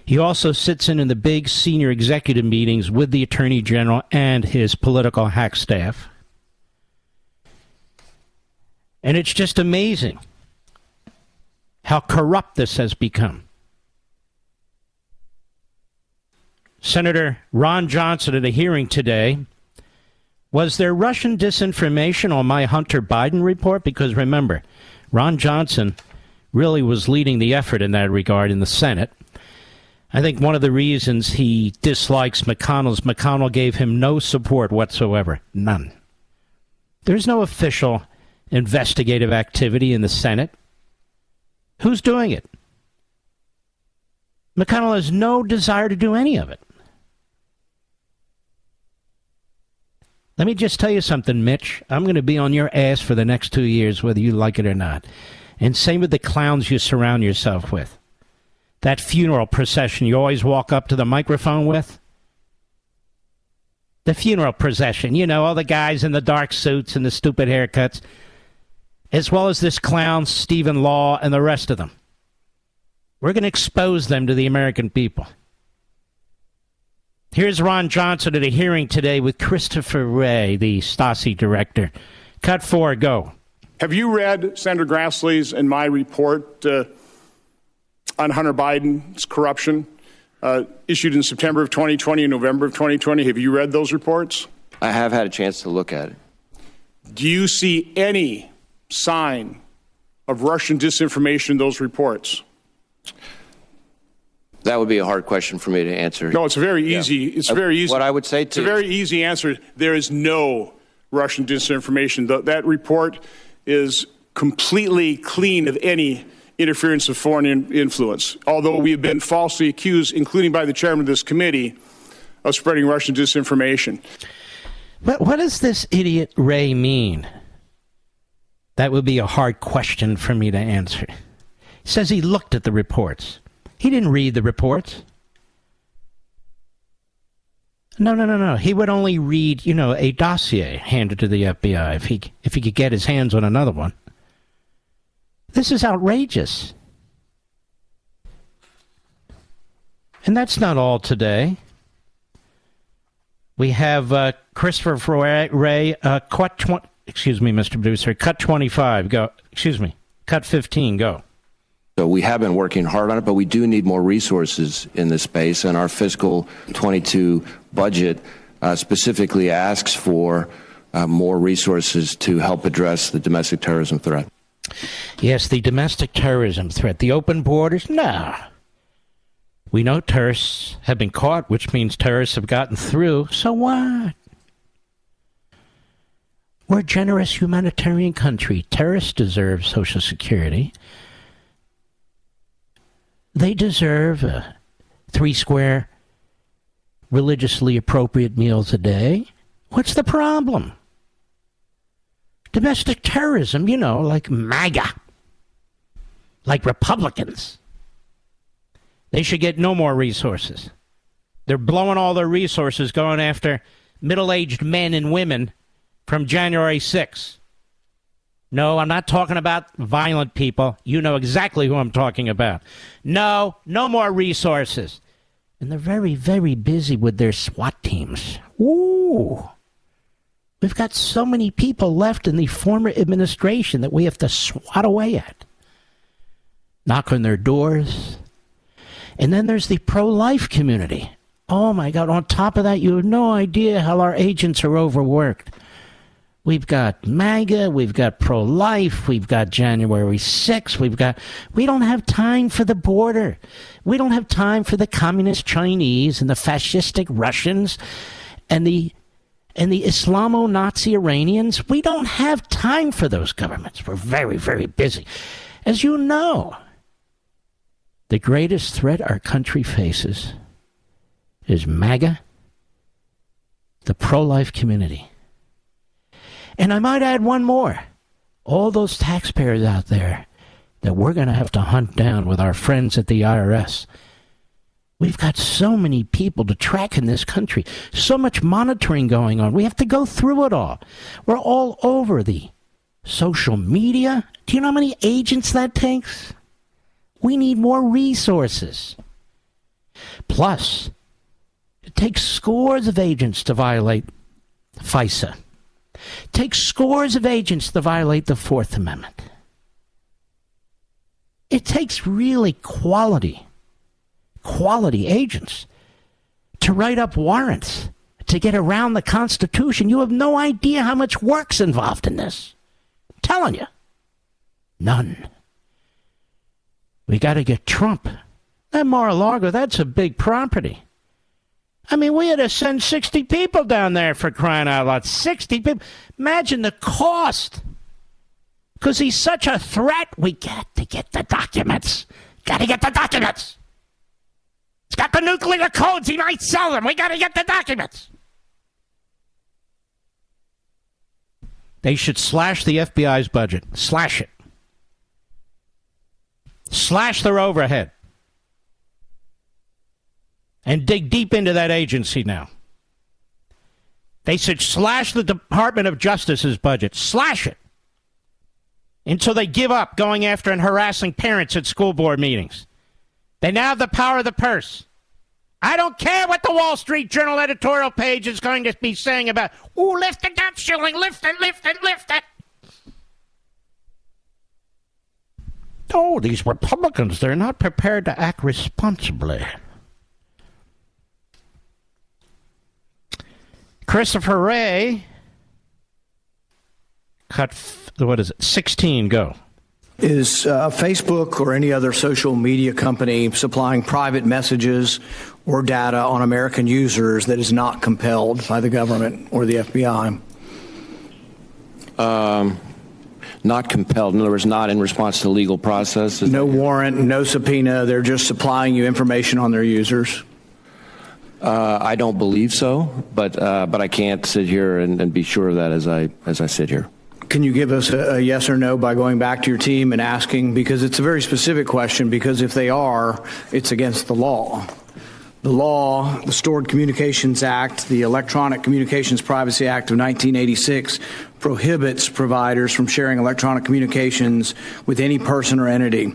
He also sits in the big senior executive meetings with the Attorney General and his political hack staff. And it's just amazing how corrupt this has become. Senator Ron Johnson at a hearing today. Was there Russian disinformation on my Hunter Biden report? Because remember, Ron Johnson really was leading the effort in that regard in the Senate. I think one of the reasons he dislikes McConnell is McConnell gave him no support whatsoever. None. There's no official investigative activity in the Senate. Who's doing it? McConnell has no desire to do any of it. Let me just tell you something, Mitch. I'm going to be on your ass for the next 2 years, whether you like it or not. And same with the clowns you surround yourself with. That funeral procession you always walk up to the microphone with. The funeral procession, you know, all the guys in the dark suits and the stupid haircuts, as well as this clown, Stephen Law, and the rest of them. We're going to expose them to the American people. Here's Ron Johnson at a hearing today with Christopher Ray, the Stasi director. Cut four, go. Have you read Senator Grassley's and my report on Hunter Biden's corruption issued in September of 2020 and November of 2020? Have you read those reports? I have had a chance to look at it. Do you see any sign of Russian disinformation in those reports? That would be a hard question for me to answer. No, it's very easy. Yeah. It's very easy. What I would say to you. It's a very easy answer. There is no Russian disinformation. That report is completely clean of any interference of foreign influence, although we have been falsely accused, including by the chairman of this committee, of spreading Russian disinformation. But what does this idiot Ray mean? That would be a hard question for me to answer. He says he looked at the reports. He didn't read the reports. No. He would only read, you know, a dossier handed to the FBI if he could get his hands on another one. This is outrageous. And that's not all today. We have Christopher Wray, excuse me, Mr. Producer, cut 25, go. Excuse me, cut 15, go. So we have been working hard on it, but we do need more resources in this space. And our fiscal 22 budget specifically asks for more resources to help address the domestic terrorism threat. Yes, the domestic terrorism threat, the open borders. No. We know terrorists have been caught, which means terrorists have gotten through. So what? We're a generous humanitarian country. Terrorists deserve Social Security. They deserve 3 square religiously appropriate meals a day. What's the problem? Domestic terrorism, you know, like MAGA. like Republicans. They should get no more resources. They're blowing all their resources going after middle-aged men and women from January 6th. No, I'm not talking about violent people. You know exactly who I'm talking about. No, no more resources. And they're very, very busy with their SWAT teams. Ooh. We've got so many people left in the former administration that we have to swat away at. Knock on their doors. And then there's the pro-life community. Oh, my God. On top of that, you have no idea how our agents are overworked. We've got MAGA, we've got pro-life, we've got January 6th, we don't have time for the border. We don't have time for the communist Chinese and the fascistic Russians and the Islamo-Nazi Iranians. We don't have time for those governments. We're very, very busy. As you know, the greatest threat our country faces is MAGA, the pro-life community. And I might add one more. All those taxpayers out there that we're going to have to hunt down with our friends at the IRS. We've got so many people to track in this country. So much monitoring going on. We have to go through it all. We're all over the social media. Do you know how many agents that takes? We need more resources. Plus, it takes scores of agents to violate FISA. Takes scores of agents to violate the Fourth Amendment. It takes really quality agents to write up warrants to get around the Constitution. You have no idea how much work's involved in this. I'm telling you. None. We got to get Trump. That Mar-a-Lago, that's a big property. I mean, we had to send 60 people down there for crying out loud. 60 people. Imagine the cost. Because he's such a threat, we got to get the documents. Got to get the documents. He's got the nuclear codes. He might sell them. We got to get the documents. They should slash the FBI's budget. Slash it. Slash their overhead. And dig deep into that agency now. They should slash the Department of Justice's budget. Slash it. Until they give up going after and harassing parents at school board meetings. They now have the power of the purse. I don't care what the Wall Street Journal editorial page is going to be saying about, ooh, lift the debt ceiling, lift it. Oh, these Republicans, they're not prepared to act responsibly. Christopher Ray cut, 16, go. Is Facebook or any other social media company supplying private messages or data on American users that is not compelled by the government or the FBI? Not compelled. In other words, not in response to legal process. No warrant, no subpoena. They're just supplying you information on their users. I don't believe so, but I can't sit here and be sure of that as I sit here. Can you give us a yes or no by going back to your team and asking, because it's a very specific question, because if they are, it's against the law. The law, the Stored Communications Act, the Electronic Communications Privacy Act of 1986 prohibits providers from sharing electronic communications with any person or entity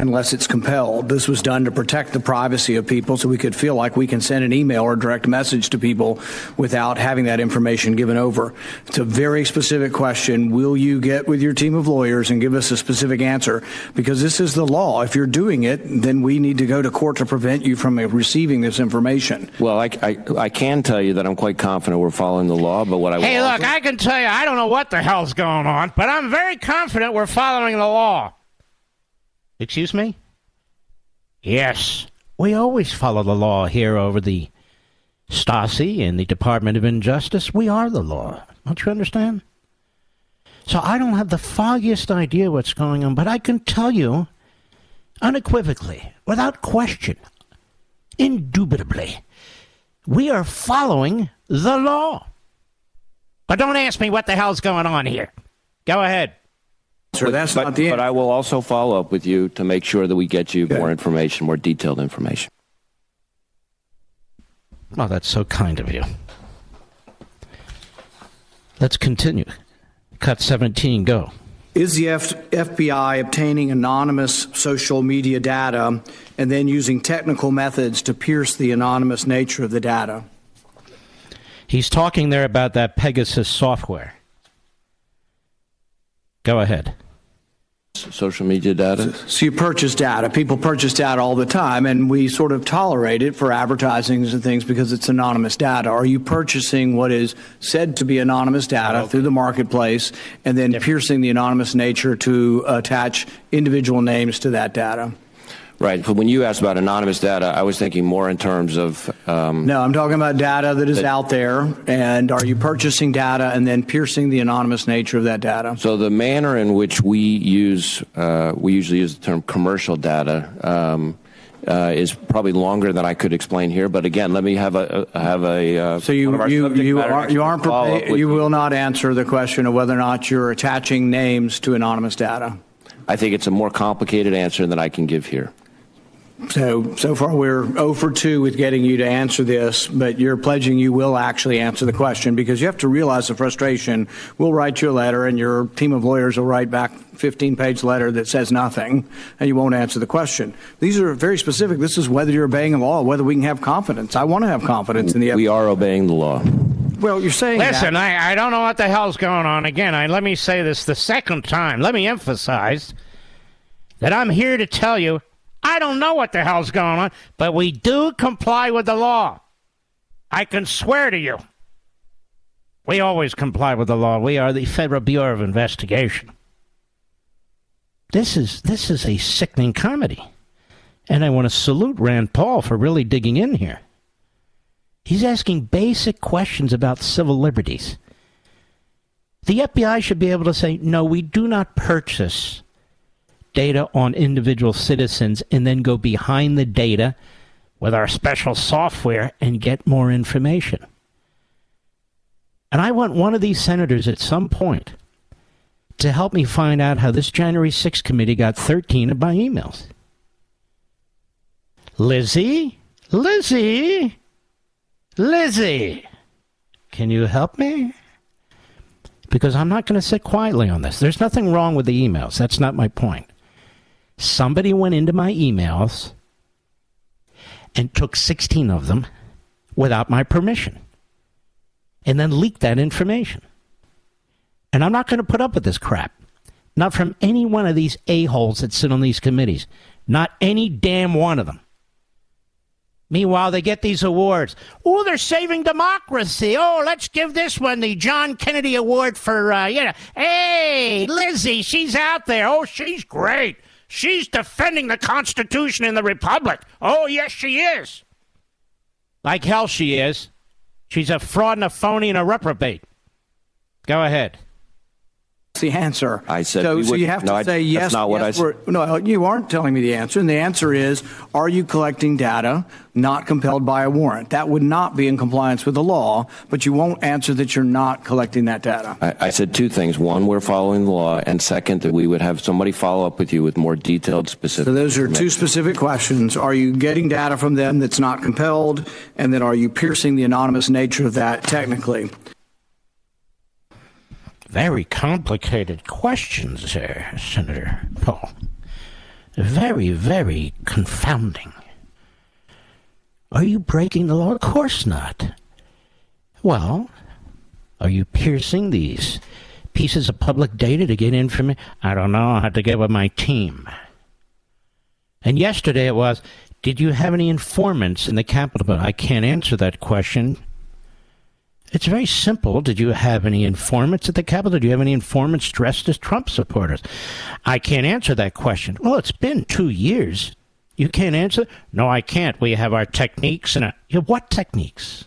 unless it's compelled. This was done to protect the privacy of people so we could feel like we can send an email or direct message to people without having that information given over. It's a very specific question. Will you get with your team of lawyers and give us a specific answer? Because this is the law. If you're doing it, then we need to go to court to prevent you from receiving this information. Well, I can tell you that I'm quite confident we're following the law, but what I Hey, look, I can tell you, I don't know what the hell's going on, but I'm very confident we're following the law. Excuse me? Yes, we always follow the law here over the Stasi and the Department of Injustice. We are the law. Don't you understand? So I don't have the foggiest idea what's going on, but I can tell you unequivocally, without question, indubitably, we are following the law. But don't ask me what the hell's going on here. Go ahead. Sir, that's not the end. But I will also follow up with you to make sure that we get you more information, more detailed information. Oh, that's so kind of you. Let's continue. Cut 17, go. Is the FBI obtaining anonymous social media data and then using technical methods to pierce the anonymous nature of the data? He's talking there about that Pegasus software. Go ahead. Social media data? So you purchase data. People purchase data all the time, and we sort of tolerate it for advertisings and things because it's anonymous data. Are you purchasing what is said to be anonymous data through the marketplace and then piercing the anonymous nature to attach individual names to that data? Right. But when you asked about anonymous data, I was thinking more in terms of... No, I'm talking about data that is out there. And are you purchasing data and then piercing the anonymous nature of that data? So the manner in which we use, we usually use the term commercial data, is probably longer than I could explain here. But again, let me have a so you will not answer the question of whether or not you're attaching names to anonymous data. I think it's a more complicated answer than I can give here. So far we're 0 for 2 with getting you to answer this, but you're pledging you will actually answer the question because you have to realize the frustration. We'll write you a letter and your team of lawyers will write back a 15-page letter that says nothing and you won't answer the question. These are very specific. This is whether you're obeying the law, whether we can have confidence. I want to have confidence in the FBI. We are obeying the law. Well, you're saying listen, that. I don't know what the hell's going on. Again, let me say this the second time. Let me emphasize that I'm here to tell you I don't know what the hell's going on, but we do comply with the law. I can swear to you. We always comply with the law. We are the Federal Bureau of Investigation. This is a sickening comedy. And I want to salute Rand Paul for really digging in here. He's asking basic questions about civil liberties. The FBI should be able to say, no, we do not purchase data on individual citizens and then go behind the data with our special software and get more information. And I want one of these senators at some point to help me find out how this January 6th committee got 13 of my emails. Lizzie, can you help me? Because I'm not going to sit quietly on this. There's nothing wrong with the emails. That's not my point. Somebody went into my emails and took 16 of them without my permission and then leaked that information. And I'm not going to put up with this crap. Not from any one of these a-holes that sit on these committees. Not any damn one of them. Meanwhile, they get these awards. Oh, they're saving democracy. Oh, let's give this one the John Kennedy Award for, hey, Lizzie, she's out there. Oh, she's great. She's defending the Constitution and the Republic. Oh, yes, she is. Like hell she is. She's a fraud and a phony and a reprobate. Go ahead. The answer. I said so you have to say yes. That's not what I said. No, you aren't telling me the answer. And the answer is, are you collecting data not compelled by a warrant? That would not be in compliance with the law, but you won't answer that you're not collecting that data. I said two things. One, we're following the law, and second, that we would have somebody follow up with you with more detailed specific. So those are two specific questions. Are you getting data from them that's not compelled? And then are you piercing the anonymous nature of that technically? Very complicated questions there, Senator Paul. Very, very confounding. Are you breaking the law? Of course not. Well, are you piercing these pieces of public data to get information? I don't know. I had to get with my team. And yesterday it was, did you have any informants in the Capitol? But I can't answer that question. It's very simple. Did you have any informants at the Capitol? Do you have any informants dressed as Trump supporters? I can't answer that question. Well, it's been 2 years. You can't answer? No, I can't. We have our techniques. What techniques?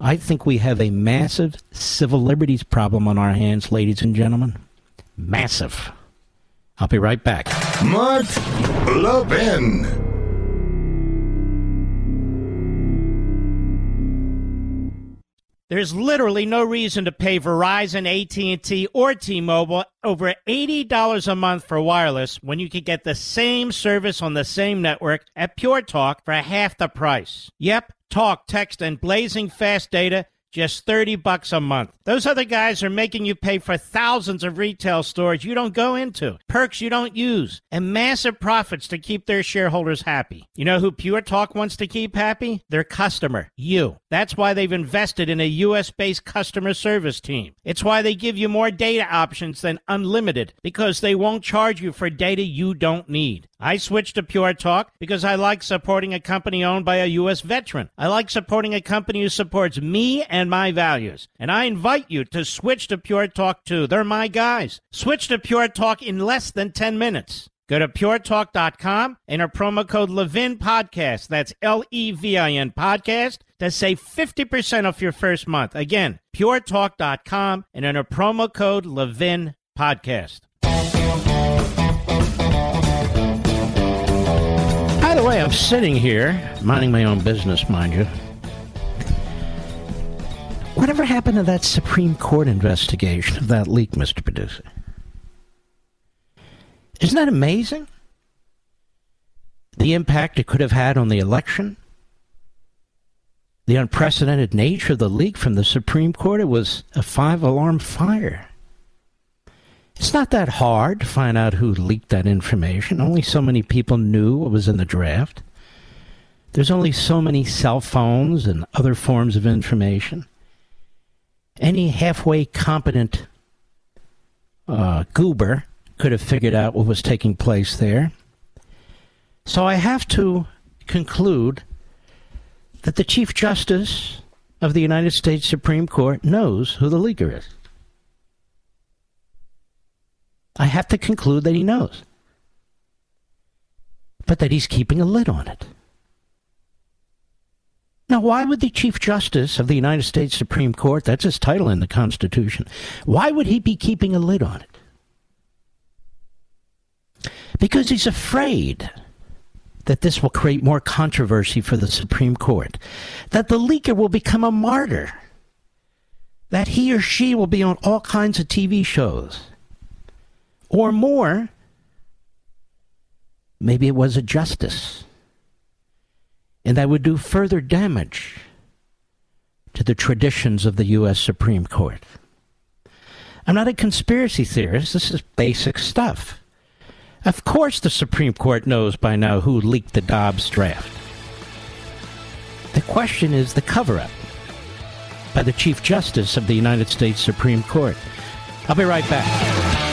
I think we have a massive civil liberties problem on our hands, ladies and gentlemen. Massive. I'll be right back. Mark Levin. There's literally no reason to pay Verizon, AT&T, or T-Mobile over $80 a month for wireless when you could get the same service on the same network at Pure Talk for half the price. Yep, talk, text, and blazing fast data, just $30 a month. Those other guys are making you pay for thousands of retail stores you don't go into, perks you don't use, and massive profits to keep their shareholders happy. You know who Pure Talk wants to keep happy? Their customer, you. That's why they've invested in a U.S.-based customer service team. It's why they give you more data options than unlimited, because they won't charge you for data you don't need. I switched to Pure Talk because I like supporting a company owned by a U.S. veteran. I like supporting a company who supports me and my values. And I invite you to switch to Pure Talk, too. They're my guys. Switch to Pure Talk in less than 10 minutes. Go to puretalk.com, enter promo code Levin Podcast, that's L-E-V-I-N Podcast, to save 50% off your first month. Again, puretalk.com, and enter promo code Levin Podcast. By the way, I'm sitting here, minding my own business, mind you. Whatever happened to that Supreme Court investigation of that leak, Mr. Producer? Isn't that amazing? The impact it could have had on the election? The unprecedented nature of the leak from the Supreme Court? It was a 5-alarm fire. It's not that hard to find out who leaked that information. Only so many people knew what was in the draft. There's only so many cell phones and other forms of information. Any halfway competent goober could have figured out what was taking place there. So I have to conclude that the Chief Justice of the United States Supreme Court knows who the leaker is. I have to conclude that he knows, but that he's keeping a lid on it. Now, why would the Chief Justice of the United States Supreme Court, that's his title in the Constitution, why would he be keeping a lid on it? Because he's afraid that this will create more controversy for the Supreme Court, that the leaker will become a martyr, that he or she will be on all kinds of TV shows, or more, maybe it was a justice. And that would do further damage to the traditions of the U.S. Supreme Court. I'm not a conspiracy theorist. This is basic stuff. Of course the Supreme Court knows by now who leaked the Dobbs draft. The question is the cover-up by the Chief Justice of the United States Supreme Court. I'll be right back.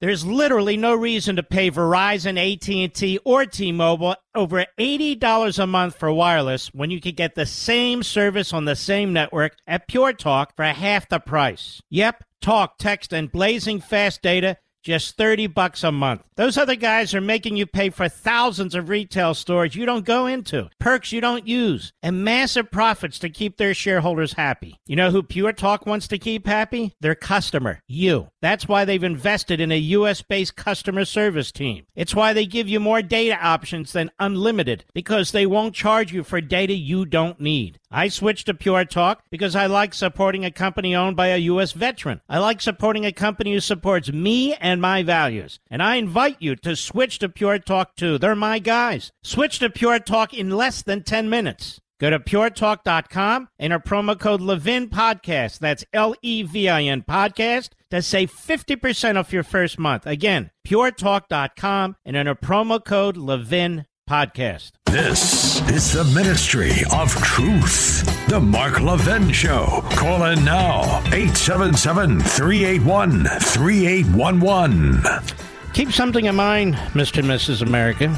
There's literally no reason to pay Verizon, AT&T, or T-Mobile over $80 a month for wireless when you could get the same service on the same network at Pure Talk for half the price. Yep, talk, text, and blazing fast data, just $30 a month. Those other guys are making you pay for thousands of retail stores you don't go into, perks you don't use, and massive profits to keep their shareholders happy. You know who Pure Talk wants to keep happy? Their customer, you. That's why they've invested in a U.S.-based customer service team. It's why they give you more data options than unlimited, because they won't charge you for data you don't need. I switched to Pure Talk because I like supporting a company owned by a U.S. veteran. I like supporting a company who supports me and my values. And I invite you to switch to Pure Talk, too. They're my guys. Switch to Pure Talk in less than 10 minutes. Go to puretalk.com, enter promo code Levin Podcast, that's L-E-V-I-N Podcast, to save 50% off your first month. Again, puretalk.com, and enter promo code Levin Podcast. This is the Ministry of Truth, the Mark Levin Show. Call in now, 877-381-3811. Keep something in mind, Mr. and Mrs. America.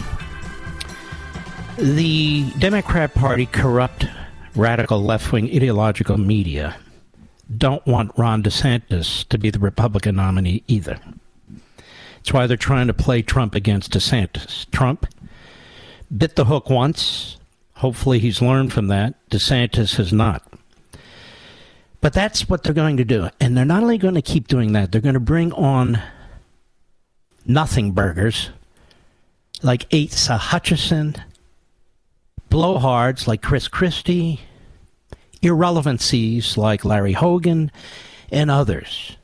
The Democrat Party corrupt, radical, left-wing ideological media don't want Ron DeSantis to be the Republican nominee either. That's why they're trying to play Trump against DeSantis. Trump bit the hook once. Hopefully he's learned from that. DeSantis has not. But that's what they're going to do. And they're not only going to keep doing that, they're going to bring on nothing burgers like Asa Hutchinson, blowhards like Chris Christie, irrelevancies like Larry Hogan and others.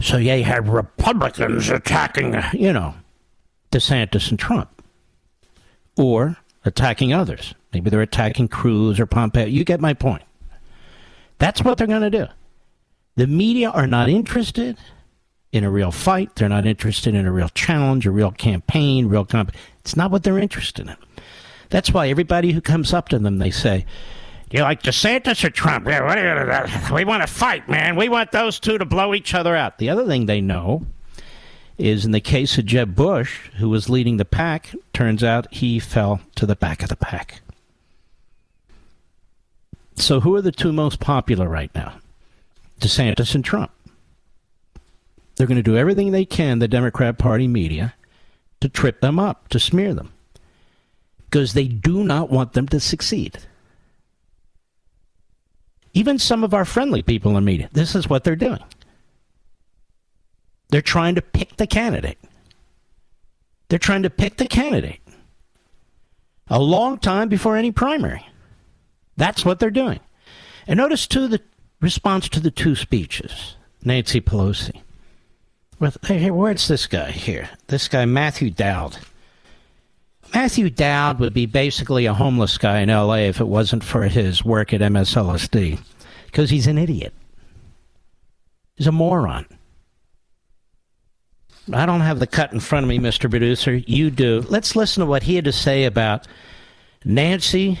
So you had Republicans attacking, you know, DeSantis and Trump, or attacking others. Maybe they're attacking Cruz or Pompeo. You get my point. That's what they're going to do. The media are not interested in a real fight. They're not interested in a real challenge, a real campaign, real competition. It's not what they're interested in. That's why everybody who comes up to them, they say, do you like DeSantis or Trump? We want to fight, man. We want those two to blow each other out. The other thing they know is in the case of Jeb Bush, who was leading the pack, turns out he fell to the back of the pack. So who are the two most popular right now? DeSantis and Trump. They're going to do everything they can, the Democrat Party media, to trip them up, to smear them, because they do not want them to succeed. Even some of our friendly people in media, this is what they're doing. They're trying to pick the candidate. They're trying to pick the candidate a long time before any primary. That's what they're doing. And notice, too, the response to the two speeches, Nancy Pelosi. Well, hey, where's this guy here? This guy, Matthew Dowd. Matthew Dowd would be basically a homeless guy in L.A. if it wasn't for his work at MSLSD, because he's an idiot. He's a moron. I don't have the cut in front of me, Mr. Producer. You do. Let's listen to what he had to say about Nancy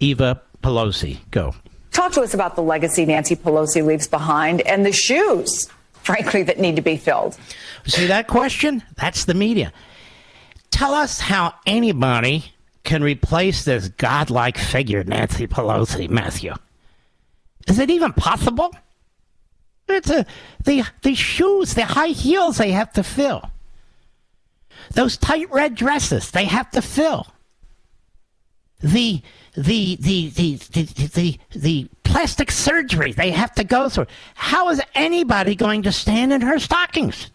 Eva Pelosi. Go. Talk to us about the legacy Nancy Pelosi leaves behind and the shoes, frankly, that need to be filled. See that question? That's the media. Tell us how anybody can replace this godlike figure, Nancy Pelosi, Matthew. Is it even possible? It's the shoes, the high heels they have to fill. Those tight red dresses they have to fill. The plastic surgery they have to go through. How is anybody going to stand in her stockings?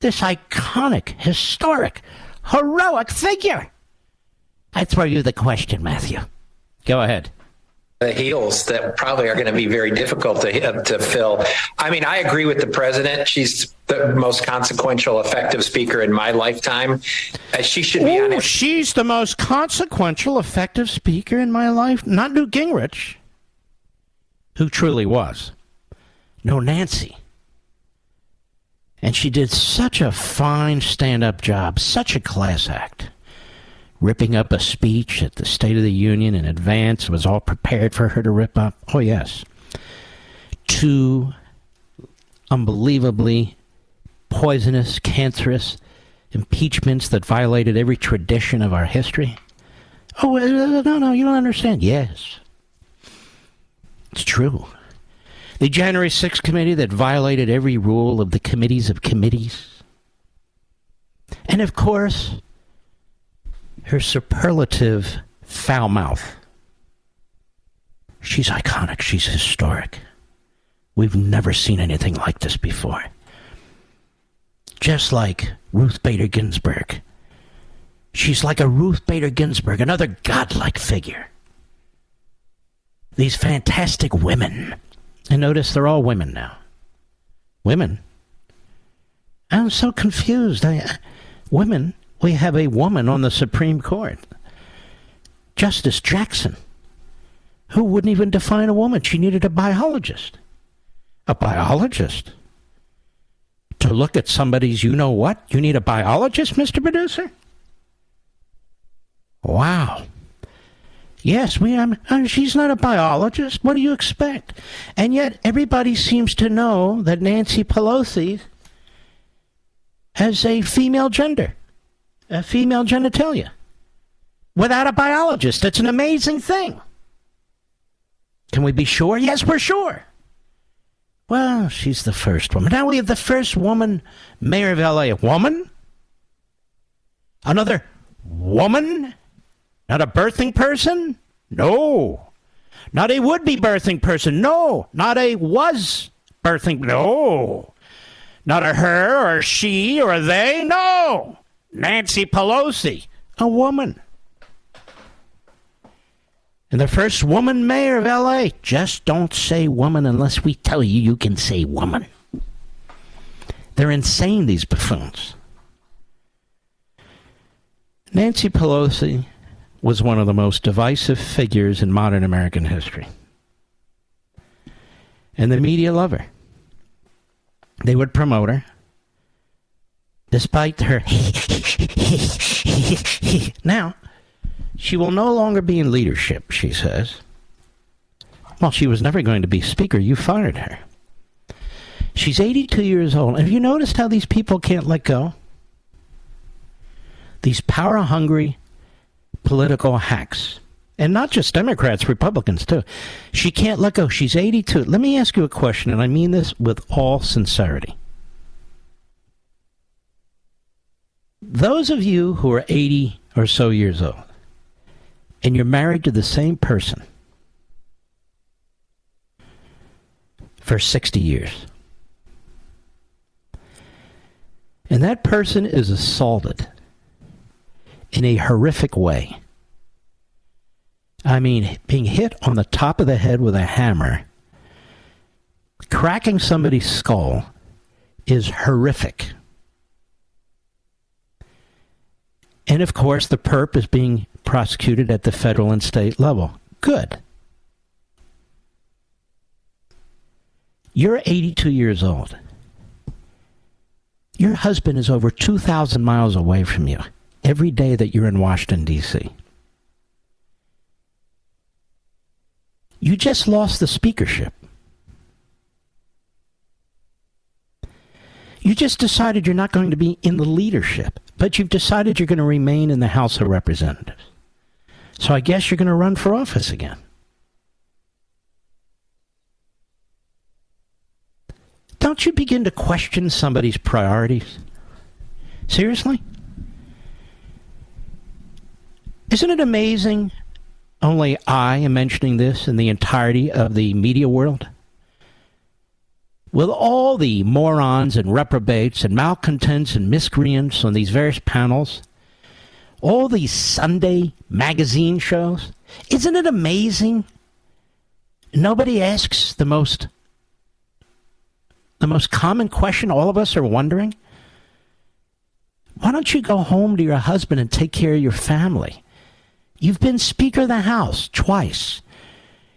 This iconic, historic, heroic figure. I throw you the question, Matthew. Go ahead. The heels that probably are going to be very difficult to fill. I mean, I agree with the president. She's the most consequential, effective speaker in my lifetime. She should be on it. She's the most consequential, effective speaker in my life. Not Newt Gingrich, who truly was. No, Nancy. And she did such a fine stand-up job, such a class act. Ripping up a speech at the State of the Union in advance, was all prepared for her to rip up. Oh, yes. Two unbelievably poisonous, cancerous impeachments that violated every tradition of our history. Oh, no, you don't understand. Yes. It's true. The January 6th committee that violated every rule of the committees of committees. And, of course, her superlative foul mouth. She's iconic. She's historic. We've never seen anything like this before. Just like Ruth Bader Ginsburg. She's like a Ruth Bader Ginsburg, another godlike figure. These fantastic women. And notice they're all women now. Women. I'm so confused. Women. We have a woman on the Supreme Court. Justice Jackson. Who wouldn't even define a woman? She needed a biologist. A biologist? To look at somebody's you-know-what? You need a biologist, Mr. Producer? Wow. Yes, she's not a biologist. What do you expect? And yet everybody seems to know that Nancy Pelosi has a female gender, a female genitalia, without a biologist. It's an amazing thing. Can we be sure? Yes, we're sure. Well, she's the first woman. Now we have the first woman mayor of L.A. A woman? Another woman? Not a birthing person? No. Not a would-be birthing person? No. Not a was birthing? No. Not a her or a she or a they? No. Nancy Pelosi, a woman. And the first woman mayor of L.A. Just don't say woman unless we tell you you can say woman. They're insane, these buffoons. Nancy Pelosi was one of the most divisive figures in modern American history. And the media loved her. They would promote her. Despite her... Now, she will no longer be in leadership, she says. Well, she was never going to be speaker. You fired her. She's 82 years old. Have you noticed how these people can't let go? These power-hungry political hacks. And not just Democrats, Republicans, too. She can't let go. She's 82. Let me ask you a question, and I mean this with all sincerity. Those of you who are 80 or so years old, and you're married to the same person for 60 years, and that person is assaulted in a horrific way. I mean, being hit on the top of the head with a hammer, cracking somebody's skull is horrific. And, of course, the perp is being prosecuted at the federal and state level. Good. You're 82 years old. Your husband is over 2,000 miles away from you every day that you're in Washington, D.C. You just lost the speakership. You just decided you're not going to be in the leadership, but you've decided you're going to remain in the House of Representatives. So I guess you're going to run for office again. Don't you begin to question somebody's priorities? Seriously? Isn't it amazing? Only I am mentioning this in the entirety of the media world. With all the morons and reprobates and malcontents and miscreants on these various panels, all these Sunday magazine shows, isn't it amazing? Nobody asks the most common question all of us are wondering. Why don't you go home to your husband and take care of your family? You've been Speaker of the House twice.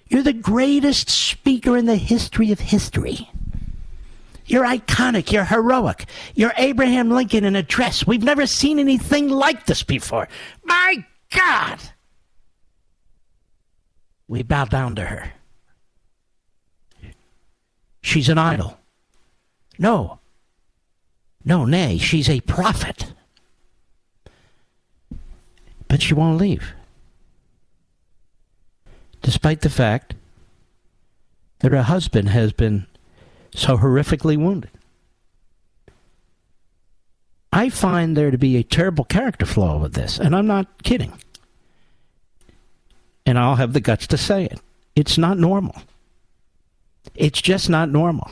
You're the greatest speaker in the history of history. You're iconic. You're heroic. You're Abraham Lincoln in a dress. We've never seen anything like this before. My God! We bow down to her. She's an idol. No, nay, she's a prophet. But she won't leave. Despite the fact that her husband has been so horrifically wounded. I find there to be a terrible character flaw with this, and I'm not kidding. And I'll have the guts to say it. It's not normal. It's just not normal.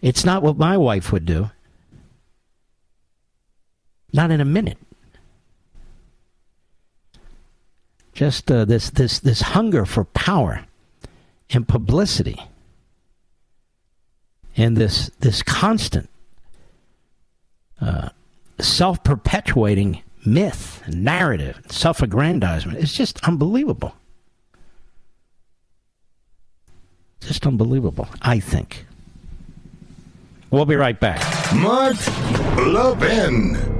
It's not what my wife would do. Not in a minute. Just this hunger for power and publicity and this constant self-perpetuating myth, narrative, self-aggrandizement. It's just unbelievable. Just unbelievable, I think. We'll be right back. Mark Levin.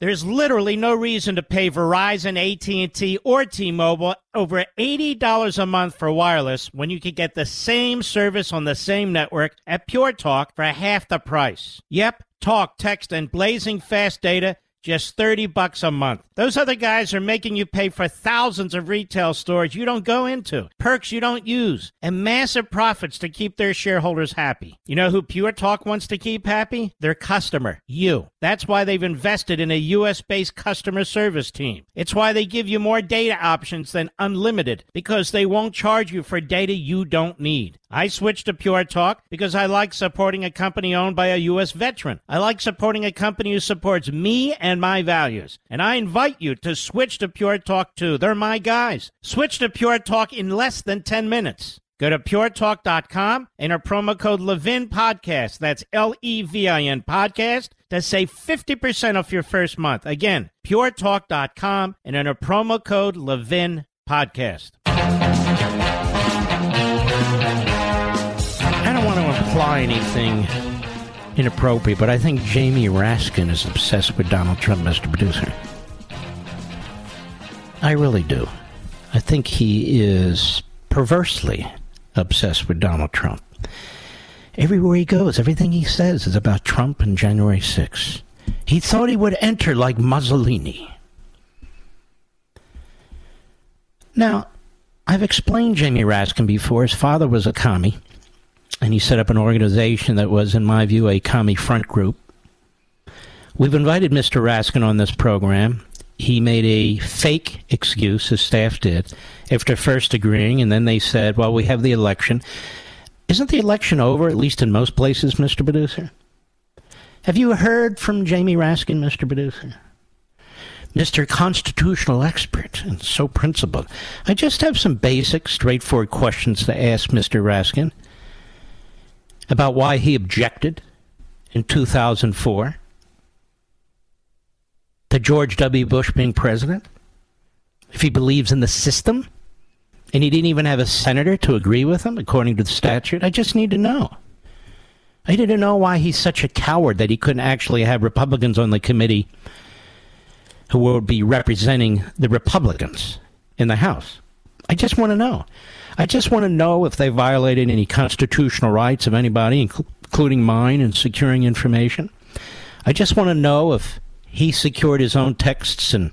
There's literally no reason to pay Verizon, AT&T, or T-Mobile over $80 a month for wireless when you can get the same service on the same network at Pure Talk for half the price. Yep, talk, text, and blazing fast data, just $30 a month. Those other guys are making you pay for thousands of retail stores you don't go into, perks you don't use, and massive profits to keep their shareholders happy. You know who Pure Talk wants to keep happy? Their customer, you. That's why they've invested in a U.S.-based customer service team. It's why they give you more data options than unlimited, because they won't charge you for data you don't need. I switched to Pure Talk because I like supporting a company owned by a U.S. veteran. I like supporting a company who supports me and my values. And I invite you to switch to Pure Talk, too. They're my guys. Switch to Pure Talk in less than 10 minutes. Go to puretalk.com, enter promo code Levin Podcast, that's L-E-V-I-N Podcast, to save 50% off your first month. Again, puretalk.com and enter promo code Levin Podcast. I don't want to imply anything inappropriate, but I think Jamie Raskin is obsessed with Donald Trump, Mr. Producer. I really do. I think he is perversely obsessed with Donald Trump. Everywhere he goes, everything he says is about Trump and January 6th. He thought he would enter like Mussolini. Now, I've explained Jamie Raskin before. His father was a commie, and he set up an organization that was, in my view, a commie front group. We've invited Mr. Raskin on this program. He made a fake excuse, his staff did, after first agreeing, and then they said, well, we have the election. Isn't the election over, at least in most places, Mr. Producer? Have you heard from Jamie Raskin, Mr. Producer? Mr. Constitutional Expert, and so principled. I just have some basic, straightforward questions to ask Mr. Raskin about why he objected in 2004. To George W. Bush being president, if he believes in the system, and he didn't even have a senator to agree with him, according to the statute. I just need to know. I didn't know why he's such a coward that he couldn't actually have Republicans on the committee who would be representing the Republicans in the House. I just want to know. I just want to know if they violated any constitutional rights of anybody, including mine, in securing information. I just want to know if he secured his own texts and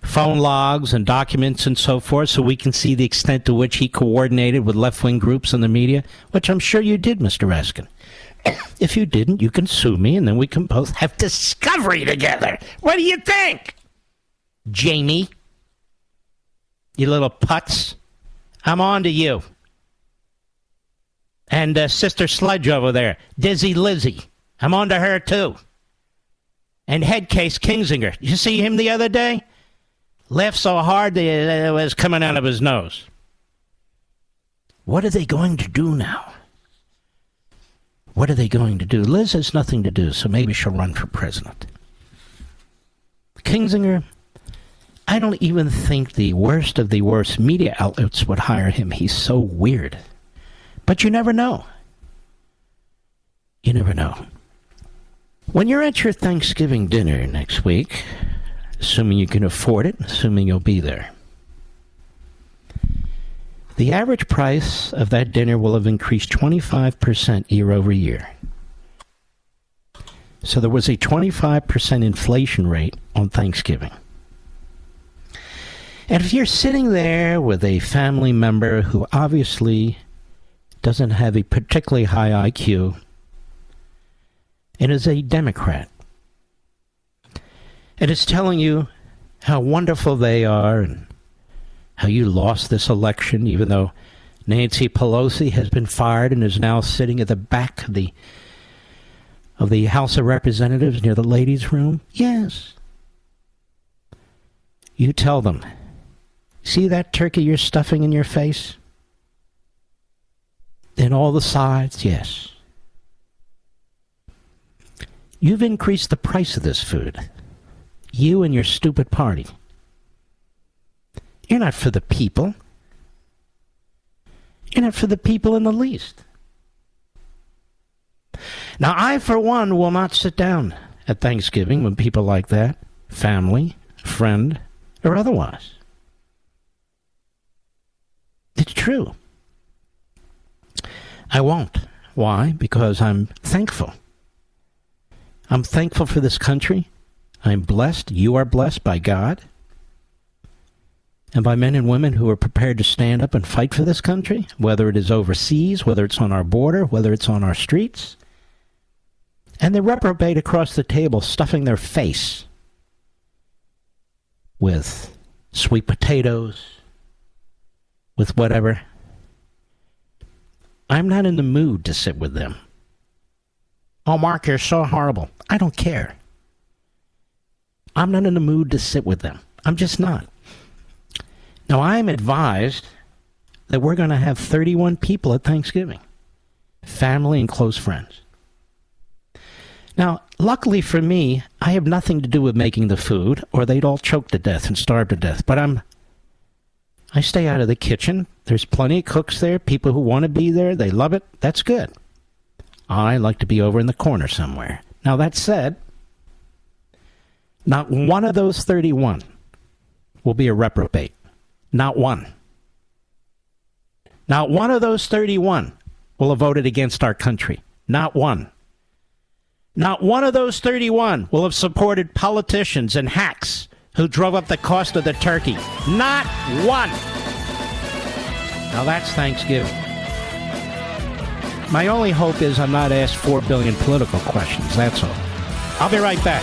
phone logs and documents and so forth, so we can see the extent to which he coordinated with left-wing groups and the media, which I'm sure you did, Mr. Raskin. If you didn't, you can sue me, and then we can both have discovery together. What do you think, Jamie? You little putz. I'm on to you. And Sister Sludge over there, Dizzy Lizzie. I'm on to her, too. And Headcase Kingsinger. You see him the other day? Laughed so hard that it was coming out of his nose. What are they going to do now? What are they going to do? Liz has nothing to do, so maybe she'll run for president. Kingsinger, I don't even think the worst of the worst media outlets would hire him. He's so weird. But you never know. You never know. When you're at your Thanksgiving dinner next week, assuming you can afford it, assuming you'll be there, the average price of that dinner will have increased 25% year over year. So there was a 25% inflation rate on Thanksgiving. And if you're sitting there with a family member who obviously doesn't have a particularly high IQ, and is a Democrat, and is telling you how wonderful they are and how you lost this election, even though Nancy Pelosi has been fired and is now sitting at the back of the House of Representatives near the ladies' room. Yes. You tell them, see that turkey you're stuffing in your face? And all the sides, yes. You've increased the price of this food. You and your stupid party. You're not for the people. You're not for the people in the least. Now, I, for one, will not sit down at Thanksgiving with people like that, family, friend, or otherwise. It's true. I won't. Why? Because I'm thankful. I'm thankful for this country. I'm blessed. You are blessed by God and by men and women who are prepared to stand up and fight for this country, whether it is overseas, whether it's on our border, whether it's on our streets. And the reprobate across the table stuffing their face with sweet potatoes, with whatever. I'm not in the mood to sit with them. Oh, Mark, you're so horrible. I don't care. I'm not in the mood to sit with them. I'm just not. Now, I'm advised that we're going to have 31 people at Thanksgiving, family and close friends. Now, luckily for me, I have nothing to do with making the food, or they'd all choke to death and starve to death. But I stay out of the kitchen. There's plenty of cooks there, people who want to be there. They love it. That's good. I like to be over in the corner somewhere. Now, that said, not one of those 31 will be a reprobate. Not one. Not one of those 31 will have voted against our country. Not one. Not one of those 31 will have supported politicians and hacks who drove up the cost of the turkey. Not one. Now that's Thanksgiving. My only hope is I'm not asked 4 billion political questions. That's all. I'll be right back.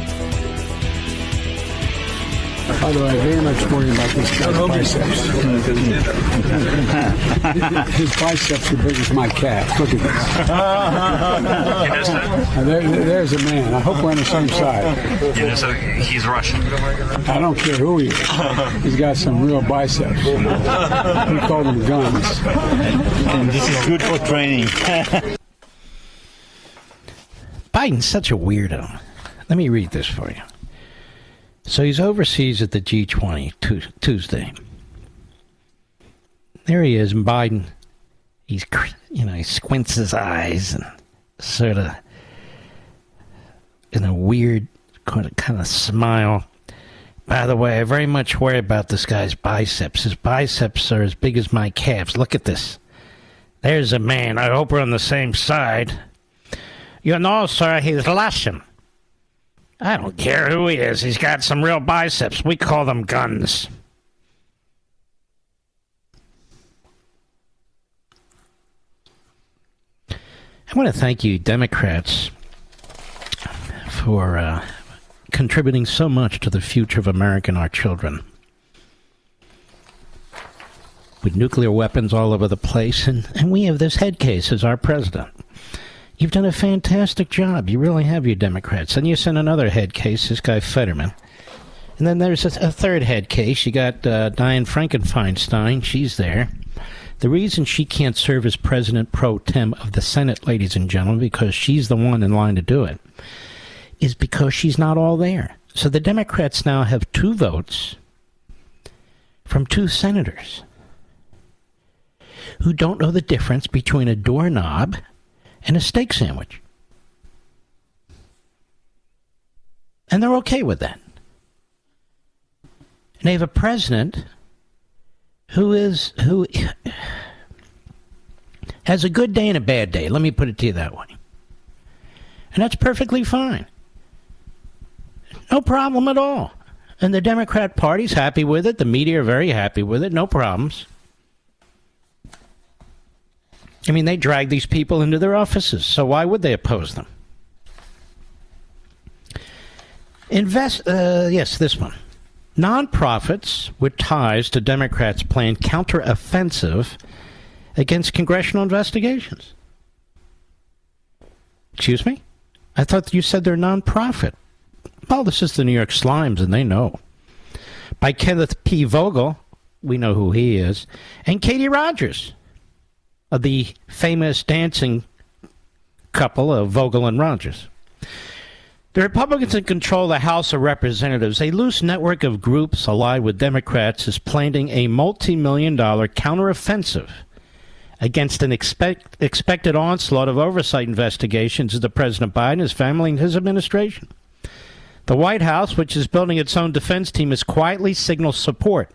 By the way, I very much worry about this guy's biceps. His biceps are big as my calf. Look at this. There's a man. I hope we're on the same side. He's Russian. I don't care who he is. He's got some real biceps. We call them guns. And this is good for training. Biden's such a weirdo. Let me read this for you. So he's overseas at the G20 Tuesday. There he is, and Biden, he squints his eyes and sort of in a weird kind of smile. By the way, I very much worry about this guy's biceps. His biceps are as big as my calves. Look at this. There's a man. I hope we're on the same side. You know, sir, he's Russian. I don't care who he is. He's got some real biceps. We call them guns. I want to thank you, Democrats, for contributing so much to the future of America and our children. With nuclear weapons all over the place, and we have this head case as our president. You've done a fantastic job. You really have, you Democrats. And you sent another head case, this guy Fetterman. And then there's a third head case. You got Dianne Franken-Feinstein. She's there. The reason she can't serve as president pro tem of the Senate, ladies and gentlemen, because she's the one in line to do it, is because she's not all there. So the Democrats now have 2 votes from 2 senators who don't know the difference between a doorknob and a steak sandwich. And they're okay with that. And they have a president who has a good day and a bad day. Let me put it to you that way. And that's perfectly fine. No problem at all. And the Democrat Party's happy with it. The media are very happy with it. No problems. I mean, they drag these people into their offices, so why would they oppose them? This one. Nonprofits with ties to Democrats plan counteroffensive against congressional investigations. Excuse me? I thought you said they're nonprofit. Well, this is the New York Slimes, and they know. By Kenneth P. Vogel, we know who he is, and Katie Rogers, of the famous dancing couple of Vogel and Rogers. The Republicans that control the House of Representatives, a loose network of groups allied with Democrats, is planning a multi-million-dollar counteroffensive against an expected onslaught of oversight investigations into President Biden, his family, and his administration. The White House, which is building its own defense team, has quietly signaled support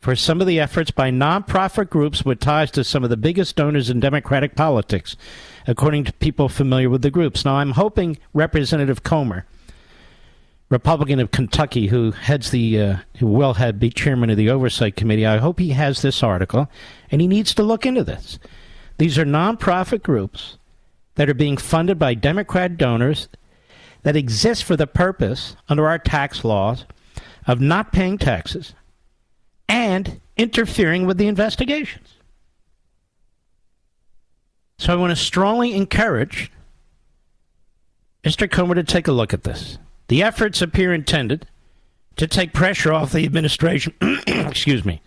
for some of the efforts by nonprofit groups with ties to some of the biggest donors in Democratic politics, according to people familiar with the groups. Now, I'm hoping Representative Comer, Republican of Kentucky, who heads the, who will be chairman of the Oversight Committee, I hope he has this article, and he needs to look into this. These are nonprofit groups that are being funded by Democrat donors that exist for the purpose, under our tax laws, of not paying taxes and interfering with the investigations. So I want to strongly encourage Mr. Comer to take a look at this. The efforts appear intended to take pressure off the administration excuse me,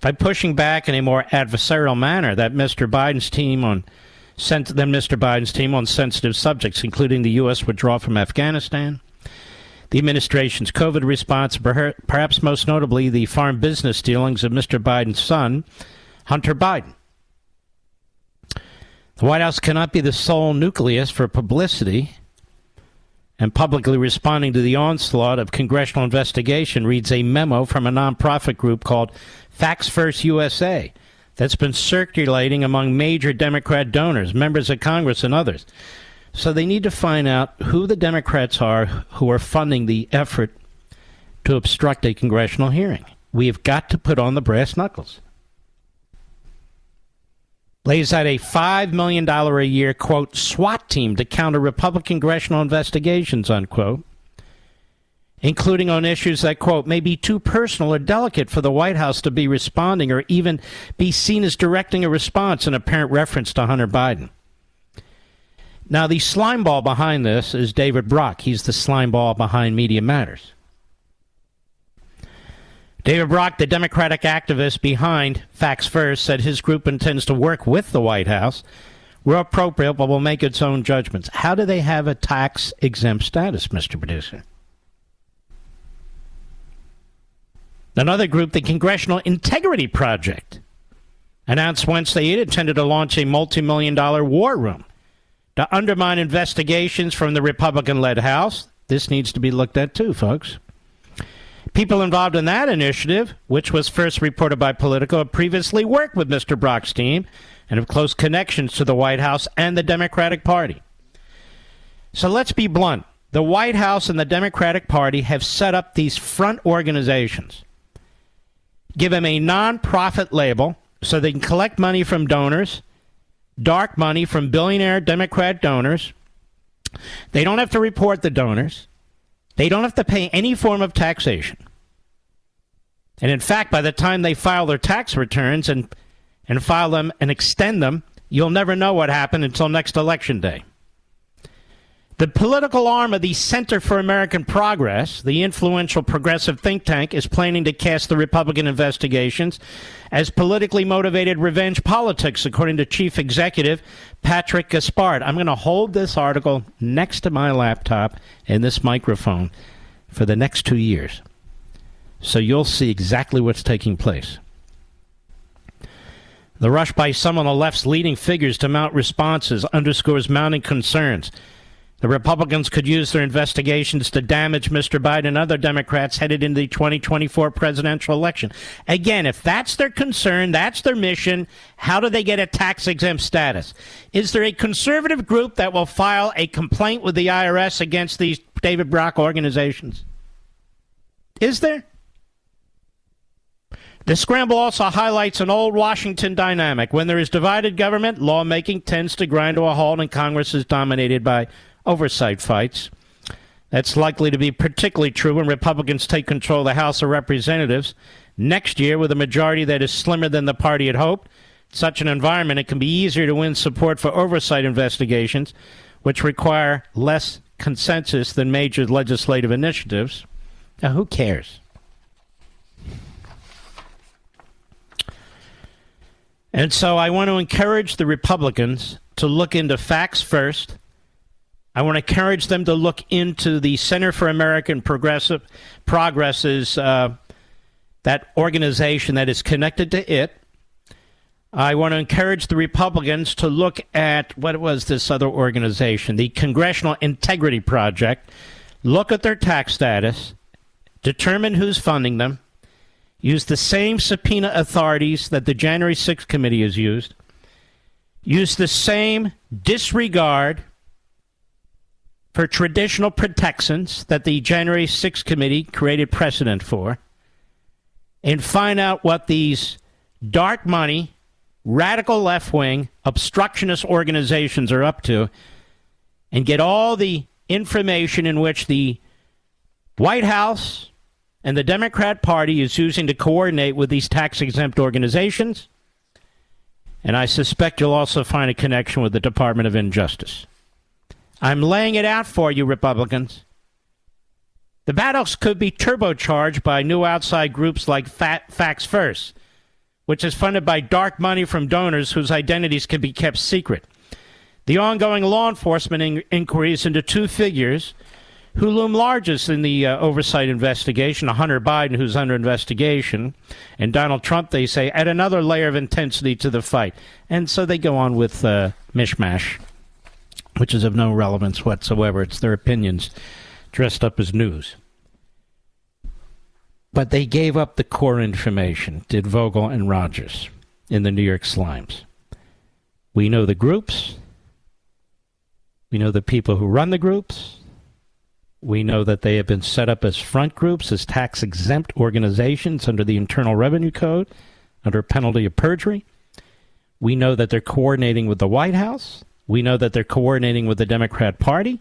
by pushing back in a more adversarial manner that Mr. Biden's team on sensitive subjects, including the U.S. withdrawal from Afghanistan, the administration's COVID response, perhaps most notably the foreign business dealings of Mr. Biden's son, Hunter Biden. The White House cannot be the sole nucleus for publicity, and publicly responding to the onslaught of congressional investigation, reads a memo from a nonprofit group called Facts First USA that's been circulating among major Democrat donors, members of Congress, and others. So they need to find out who the Democrats are who are funding the effort to obstruct a congressional hearing. We have got to put on the brass knuckles. Lays out a $5 million a year, quote, SWAT team to counter Republican congressional investigations, unquote, including on issues that, quote, may be too personal or delicate for the White House to be responding or even be seen as directing a response, in apparent reference to Hunter Biden. Now, the slime ball behind this is David Brock. He's the slime ball behind Media Matters. David Brock, the Democratic activist behind Facts First, said his group intends to work with the White House where appropriate, but will make its own judgments. How do they have a tax-exempt status, Mr. Producer? Another group, the Congressional Integrity Project, announced Wednesday it intended to launch a multi-million-dollar war room to undermine investigations from the Republican-led House. This needs to be looked at too, folks. People involved in that initiative, which was first reported by Politico, have previously worked with Mr. Brock's team and have close connections to the White House and the Democratic Party. So let's be blunt. The White House and the Democratic Party have set up these front organizations, give them a non-profit label so they can collect money from donors, dark money from billionaire Democrat donors. They don't have to report the donors. They don't have to pay any form of taxation. And in fact, by the time they file their tax returns and file them and extend them, you'll never know what happened until next election day. The political arm of the Center for American Progress, the influential progressive think tank, is planning to cast the Republican investigations as politically motivated revenge politics, according to Chief Executive Patrick Gaspard. I'm going to hold this article next to my laptop and this microphone for the next 2 years, so you'll see exactly what's taking place. The rush by some on the left's leading figures to mount responses underscores mounting concerns. The Republicans could use their investigations to damage Mr. Biden and other Democrats headed into the 2024 presidential election. Again, if that's their concern, that's their mission, how do they get a tax-exempt status? Is there a conservative group that will file a complaint with the IRS against these David Brock organizations? Is there? The scramble also highlights an old Washington dynamic. When there is divided government, lawmaking tends to grind to a halt, and Congress is dominated by oversight fights. That's likely to be particularly true when Republicans take control of the House of Representatives next year with a majority that is slimmer than the party had hoped. In such an environment, it can be easier to win support for oversight investigations, which require less consensus than major legislative initiatives. Now, who cares? And so I want to encourage the Republicans to look into facts first. I want to encourage them to look into the Center for American Progress's, that organization that is connected to it. I want to encourage the Republicans to look at, what was this other organization? The Congressional Integrity Project. Look at their tax status. Determine who's funding them. Use the same subpoena authorities that the January 6th committee has used. Use the same disregard for traditional protections that the January 6th committee created precedent for. And find out what these dark money, radical left-wing, obstructionist organizations are up to. And get all the information in which the White House and the Democrat Party is using to coordinate with these tax-exempt organizations. And I suspect you'll also find a connection with the Department of Injustice. I'm laying it out for you, Republicans. The battles could be turbocharged by new outside groups like Facts First, which is funded by dark money from donors whose identities can be kept secret. The ongoing law enforcement inquiries into two figures who loom largest in the oversight investigation, Hunter Biden, who's under investigation, and Donald Trump, they say, add another layer of intensity to the fight. And so they go on with mishmash, which is of no relevance whatsoever. It's their opinions dressed up as news. But they gave up the core information, did Vogel and Rogers in the New York Slimes. We know the groups. We know the people who run the groups. We know that they have been set up as front groups, as tax-exempt organizations under the Internal Revenue Code, under penalty of perjury. We know that they're coordinating with the White House. We know that they're coordinating with the Democrat Party,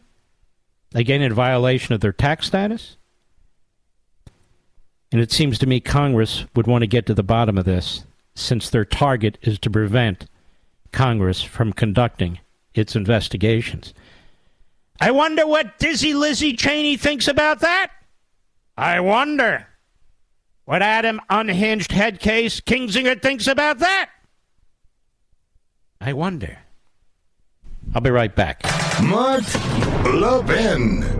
again, in violation of their tax status. And it seems to me Congress would want to get to the bottom of this, since their target is to prevent Congress from conducting its investigations. I wonder what Dizzy Lizzy Cheney thinks about that. I wonder what Adam Unhinged Headcase Kingsinger thinks about that. I wonder. I'll be right back. Mark Levin.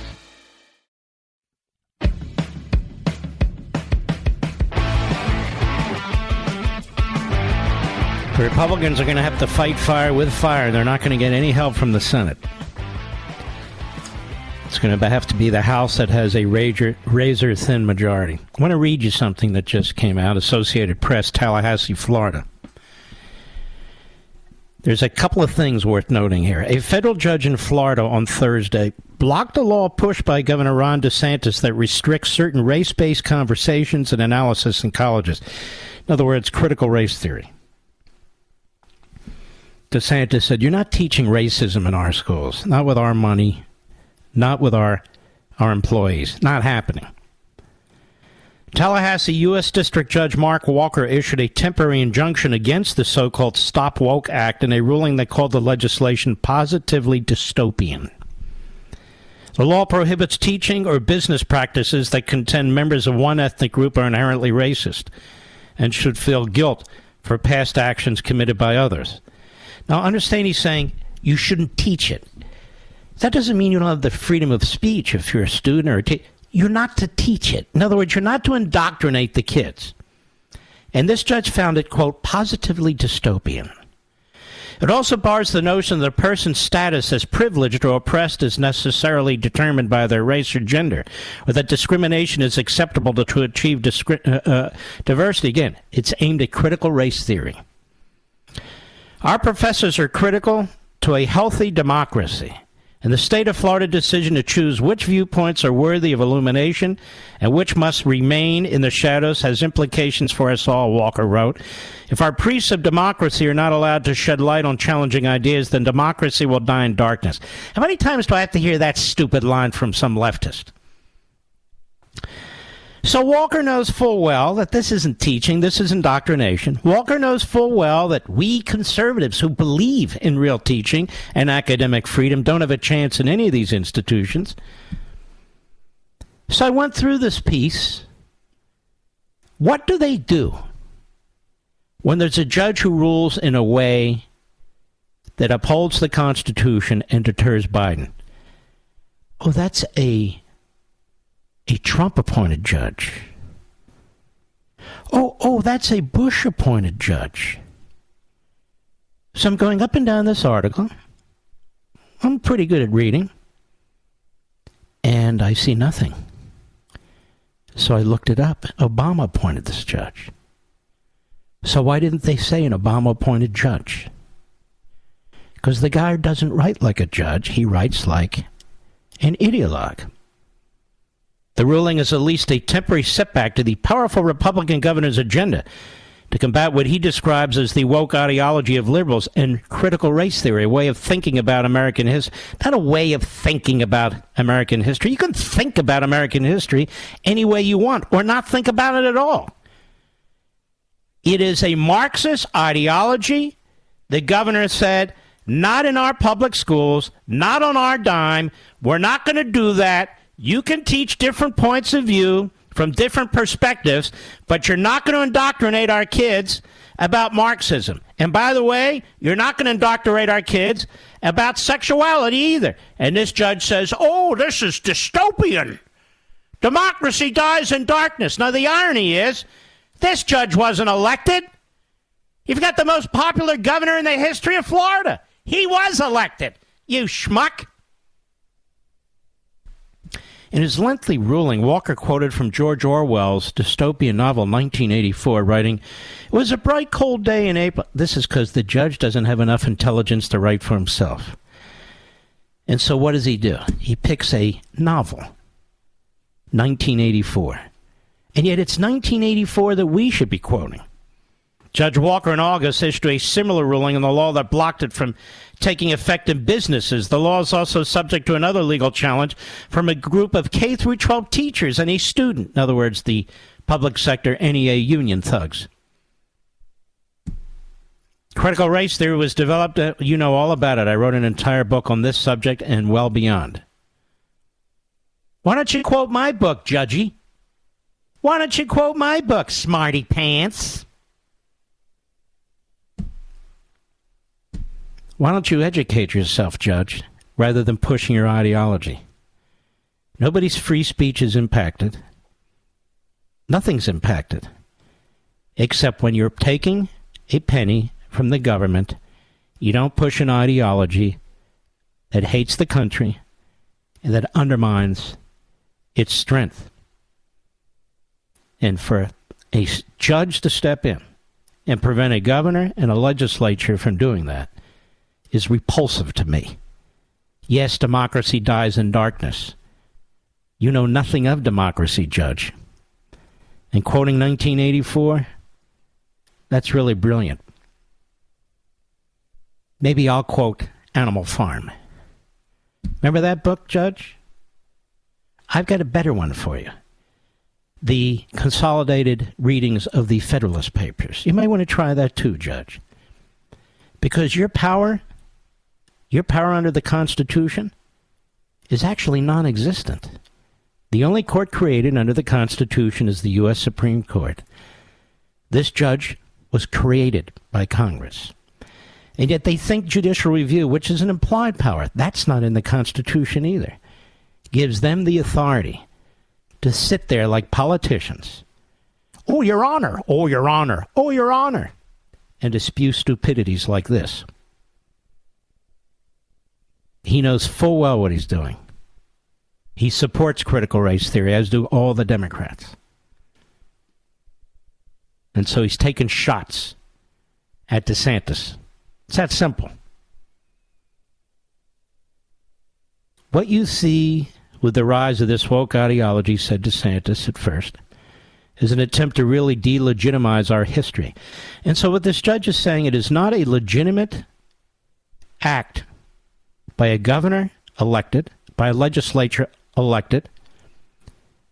The Republicans are going to have to fight fire with fire. They're not going to get any help from the Senate. It's going to have to be the House that has a razor-thin majority. I want to read you something that just came out, Associated Press, Tallahassee, Florida. There's a couple of things worth noting here. A federal judge in Florida on Thursday blocked a law pushed by Governor Ron DeSantis that restricts certain race-based conversations and analysis in colleges. In other words, critical race theory. DeSantis said, you're not teaching racism in our schools, not with our money, not with our employees. Not happening. Tallahassee U.S. District Judge Mark Walker issued a temporary injunction against the so-called Stop Woke Act in a ruling that called the legislation positively dystopian. The law prohibits teaching or business practices that contend members of one ethnic group are inherently racist and should feel guilt for past actions committed by others. Now, understand he's saying you shouldn't teach it. That doesn't mean you don't have the freedom of speech if you're a student or a teacher. You're not to teach it. In other words, you're not to indoctrinate the kids. And this judge found it, quote, positively dystopian. It also bars the notion that a person's status as privileged or oppressed is necessarily determined by their race or gender, or that discrimination is acceptable to achieve diversity. Again, it's aimed at critical race theory. Our professors are critical to a healthy democracy, and the state of Florida decision to choose which viewpoints are worthy of illumination and which must remain in the shadows has implications for us all, Walker wrote. If our priests of democracy are not allowed to shed light on challenging ideas, then democracy will die in darkness. How many times do I have to hear that stupid line from some leftist? So Walker knows full well that this isn't teaching, this is indoctrination. Walker knows full well that we conservatives who believe in real teaching and academic freedom don't have a chance in any of these institutions. So I went through this piece. What do they do when there's a judge who rules in a way that upholds the Constitution and deters Biden? Oh, that's a Trump-appointed judge. Oh, that's a Bush-appointed judge. So I'm going up and down this article. I'm pretty good at reading. And I see nothing. So I looked it up. Obama appointed this judge. So why didn't they say an Obama-appointed judge? Because the guy doesn't write like a judge. He writes like an ideologue. The ruling is at least a temporary setback to the powerful Republican governor's agenda to combat what he describes as the woke ideology of liberals and critical race theory, a way of thinking about American history. Not a way of thinking about American history. You can think about American history any way you want or not think about it at all. It is a Marxist ideology. The governor said, not in our public schools, not on our dime. We're not going to do that. You can teach different points of view from different perspectives, but you're not going to indoctrinate our kids about Marxism. And by the way, you're not going to indoctrinate our kids about sexuality either. And this judge says, oh, this is dystopian. Democracy dies in darkness. Now, the irony is, this judge wasn't elected. You've got the most popular governor in the history of Florida. He was elected, you schmuck. In his lengthy ruling, Walker quoted from George Orwell's dystopian novel 1984, writing, it was a bright, cold day in April. This is because the judge doesn't have enough intelligence to write for himself. And so what does he do? He picks a novel, 1984. And yet it's 1984 that we should be quoting. Judge Walker in August issued a similar ruling on the law that blocked it from taking effect in businesses. The law is also subject to another legal challenge from a group of K-12 teachers and a student. In other words, the public sector NEA union thugs. Critical race theory was developed. You know all about it. I wrote an entire book on this subject and well beyond. Why don't you quote my book, Judgy? Why don't you quote my book, Smarty Pants? Why don't you educate yourself, Judge, rather than pushing your ideology? Nobody's free speech is impacted. Nothing's impacted. Except when you're taking a penny from the government, you don't push an ideology that hates the country and that undermines its strength. And for a judge to step in and prevent a governor and a legislature from doing that is repulsive to me. Yes, democracy dies in darkness. You know nothing of democracy, Judge. And quoting 1984, that's really brilliant. Maybe I'll quote Animal Farm. Remember that book, Judge? I've got a better one for you. The Consolidated Readings of the Federalist Papers. You might want to try that too, Judge. Because your power... your power under the Constitution is actually non-existent. The only court created under the Constitution is the U.S. Supreme Court. This judge was created by Congress. And yet they think judicial review, which is an implied power, that's not in the Constitution either, gives them the authority to sit there like politicians. Oh, Your Honor. Oh, Your Honor. Oh, Your Honor. And to spew stupidities like this. He knows full well what he's doing. He supports critical race theory, as do all the Democrats. And so he's taking shots at DeSantis. It's that simple. What you see with the rise of this woke ideology, said DeSantis at first, is an attempt to really delegitimize our history. And so what this judge is saying, it is not a legitimate act by a governor elected, by a legislature elected,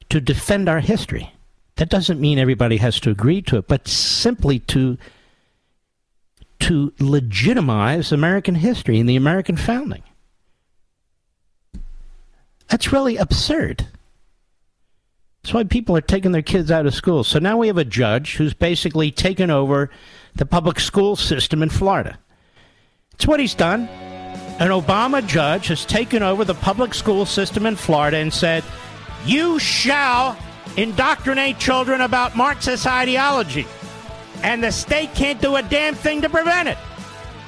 to defend our history. That doesn't mean everybody has to agree to it, but simply to legitimize American history and the American founding. That's really absurd. That's why people are taking their kids out of school. So now we have a judge who's basically taken over the public school system in Florida. It's what he's done. An Obama judge has taken over the public school system in Florida and said, you shall indoctrinate children about Marxist ideology, and the state can't do a damn thing to prevent it.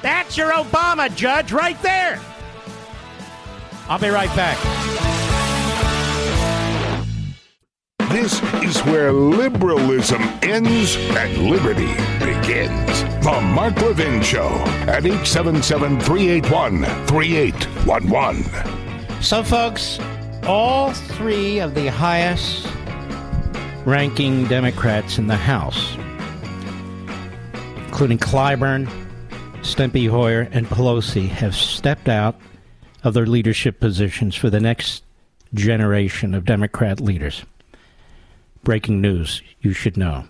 That's your Obama judge right there. I'll be right back. This is where liberalism ends and liberty begins. The Mark Levin Show at 877-381-3811. So, folks, all three of the highest ranking Democrats in the House, including Clyburn, Steny Hoyer, and Pelosi, have stepped out of their leadership positions for the next generation of Democrat leaders. Breaking news, you should know.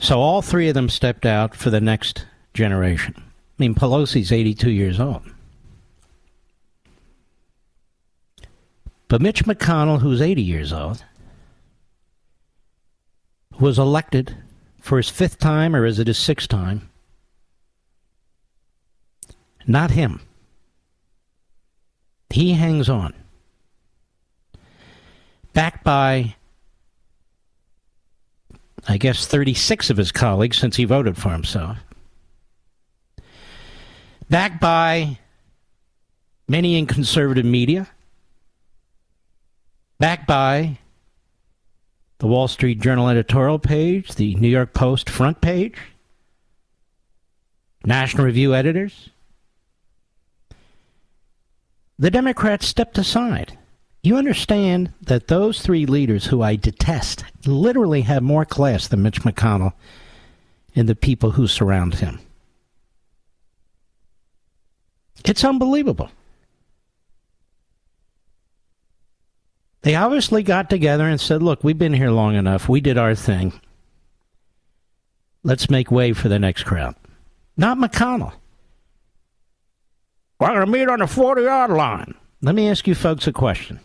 So all three of them stepped out for the next generation. I mean, Pelosi's 82 years old. But Mitch McConnell, who's 80 years old, was elected for his fifth time, or is it his sixth time? Not him. He hangs on. Backed by, I guess, 36 of his colleagues since he voted for himself. Backed by many in conservative media. Backed by the Wall Street Journal editorial page, the New York Post front page, National Review editors. The Democrats stepped aside. You understand that those three leaders who I detest literally have more class than Mitch McConnell and the people who surround him. It's unbelievable. They obviously got together and said, look, we've been here long enough. We did our thing. Let's make way for the next crowd. Not McConnell. We're going to meet on the 40-yard line. Let me ask you folks a question.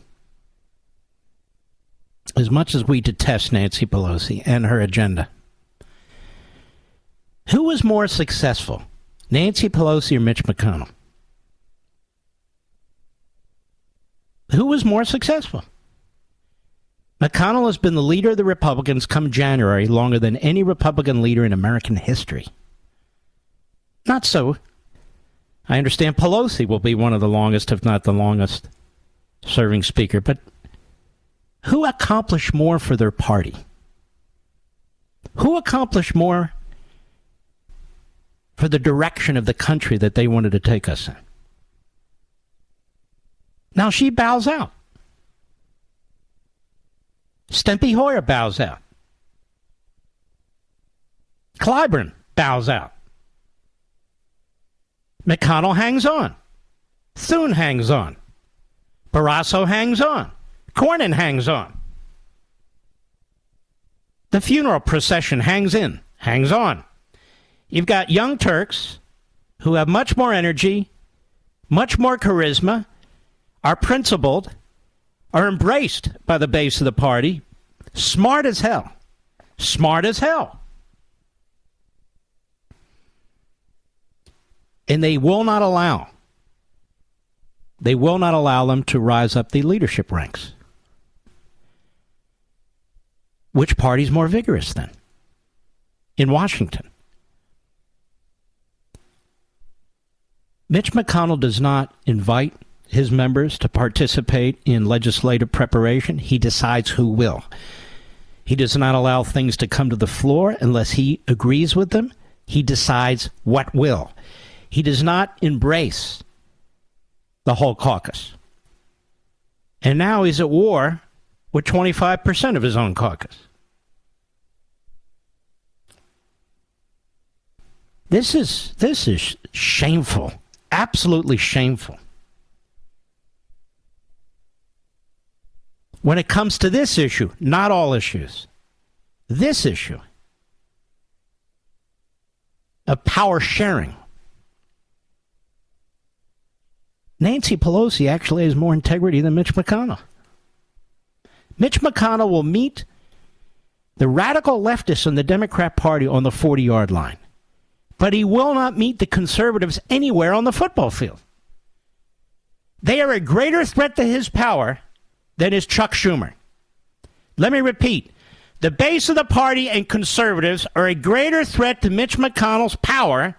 As much as we detest Nancy Pelosi and her agenda, who was more successful, Nancy Pelosi or Mitch McConnell? Who was more successful? McConnell has been the leader of the Republicans come January longer than any Republican leader in American history. Not so. I understand Pelosi will be one of the longest, if not the longest, serving speaker. But who accomplished more for their party? Who accomplished more for the direction of the country that they wanted to take us in? Now she bows out. Steny Hoyer bows out. Clyburn bows out. McConnell hangs on. Thune hangs on. Barrasso hangs on. Cornyn hangs on. The funeral procession hangs on. You've got young Turks who have much more energy, much more charisma, are principled, are embraced by the base of the party, smart as hell. Smart as hell. And they will not allow them to rise up the leadership ranks. Which party's more vigorous then? In Washington. Mitch McConnell does not invite his members to participate in legislative preparation. He decides who will. He does not allow things to come to the floor unless he agrees with them. He decides what will. He does not embrace the whole caucus. And now he's at war with 25% of his own caucus. This is shameful. Absolutely shameful. When it comes to this issue, not all issues, this issue of power sharing, Nancy Pelosi actually has more integrity than Mitch McConnell. Mitch McConnell will meet the radical leftists in the Democrat Party on the 40-yard line. But he will not meet the conservatives anywhere on the football field. They are a greater threat to his power than is Chuck Schumer. Let me repeat. The base of the party and conservatives are a greater threat to Mitch McConnell's power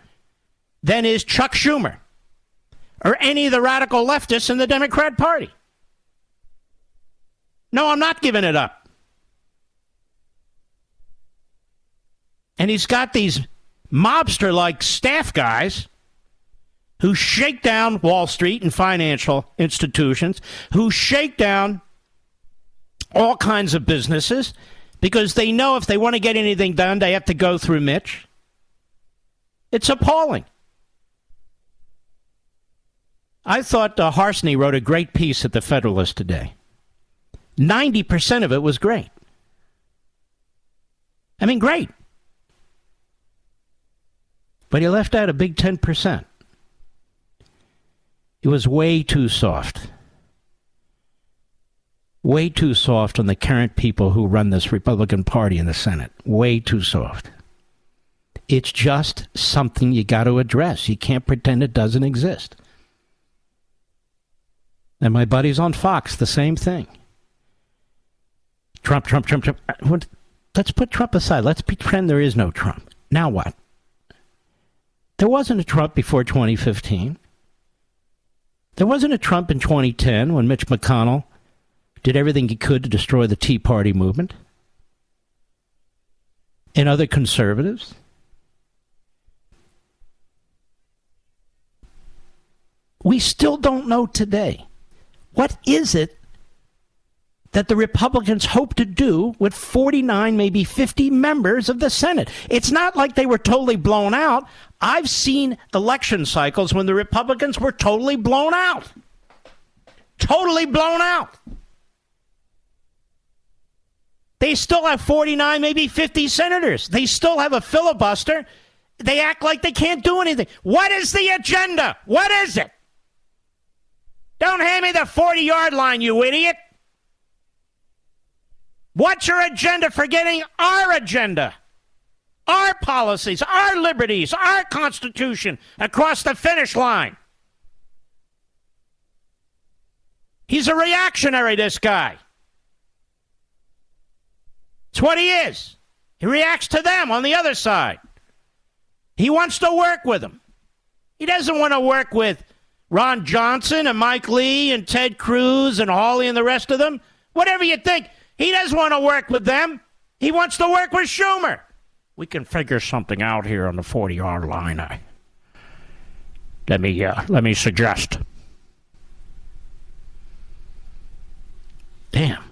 than is Chuck Schumer or any of the radical leftists in the Democrat Party. No, I'm not giving it up. And he's got these mobster-like staff guys who shake down Wall Street and financial institutions, who shake down all kinds of businesses, because they know if they want to get anything done, they have to go through Mitch. It's appalling. I thought Harsney wrote a great piece at the Federalist today. 90% of it was great. I mean, great. But he left out a big 10%. It was way too soft. Way too soft on the current people who run this Republican Party in the Senate. Way too soft. It's just something you got to address. You can't pretend it doesn't exist. And my buddies on Fox, the same thing. Trump. Let's put Trump aside. Let's pretend there is no Trump. Now what? There wasn't a Trump before 2015. There wasn't a Trump in 2010 when Mitch McConnell did everything he could to destroy the Tea Party movement and other conservatives. We still don't know today. What is it that the Republicans hope to do with 49, maybe 50 members of the Senate? It's not like they were totally blown out. I've seen election cycles when the Republicans were totally blown out. Totally blown out. They still have 49, maybe 50 senators. They still have a filibuster. They act like they can't do anything. What is the agenda? What is it? Don't hand me the 40-yard line, you idiot. What's your agenda for getting our agenda, our policies, our liberties, our Constitution across the finish line? He's a reactionary, this guy. It's what he is. He reacts to them on the other side. He wants to work with them. He doesn't want to work with Ron Johnson and Mike Lee and Ted Cruz and Hawley and the rest of them. Whatever you think. He doesn't want to work with them. He wants to work with Schumer. We can figure something out here on the 40-yard line. Let me suggest. Damn.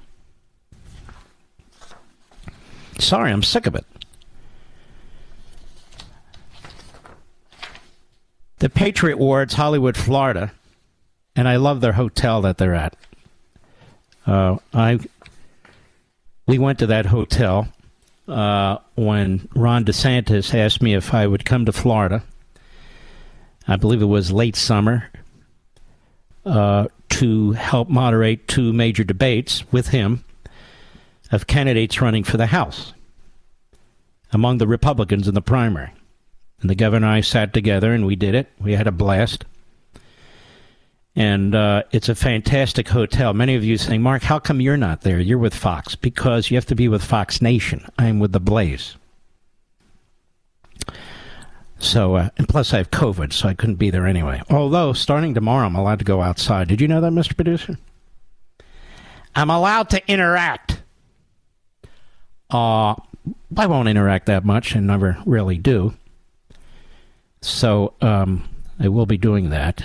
Sorry, I'm sick of it. The Patriot War, it's Hollywood, Florida, and I love their hotel that they're at. We went to that hotel when Ron DeSantis asked me if I would come to Florida. I believe it was late summer to help moderate two major debates with him of candidates running for the House among the Republicans in the primary. And the governor and I sat together, and we did it. We had a blast. And it's a fantastic hotel. Many of you saying, Mark, how come you're not there? You're with Fox. Because you have to be with Fox Nation. I'm with The Blaze. So, and plus I have COVID, so I couldn't be there anyway. Although, starting tomorrow, I'm allowed to go outside. Did you know that, Mr. Producer? I'm allowed to interact. I won't interact that much and never really do. So, I will be doing that.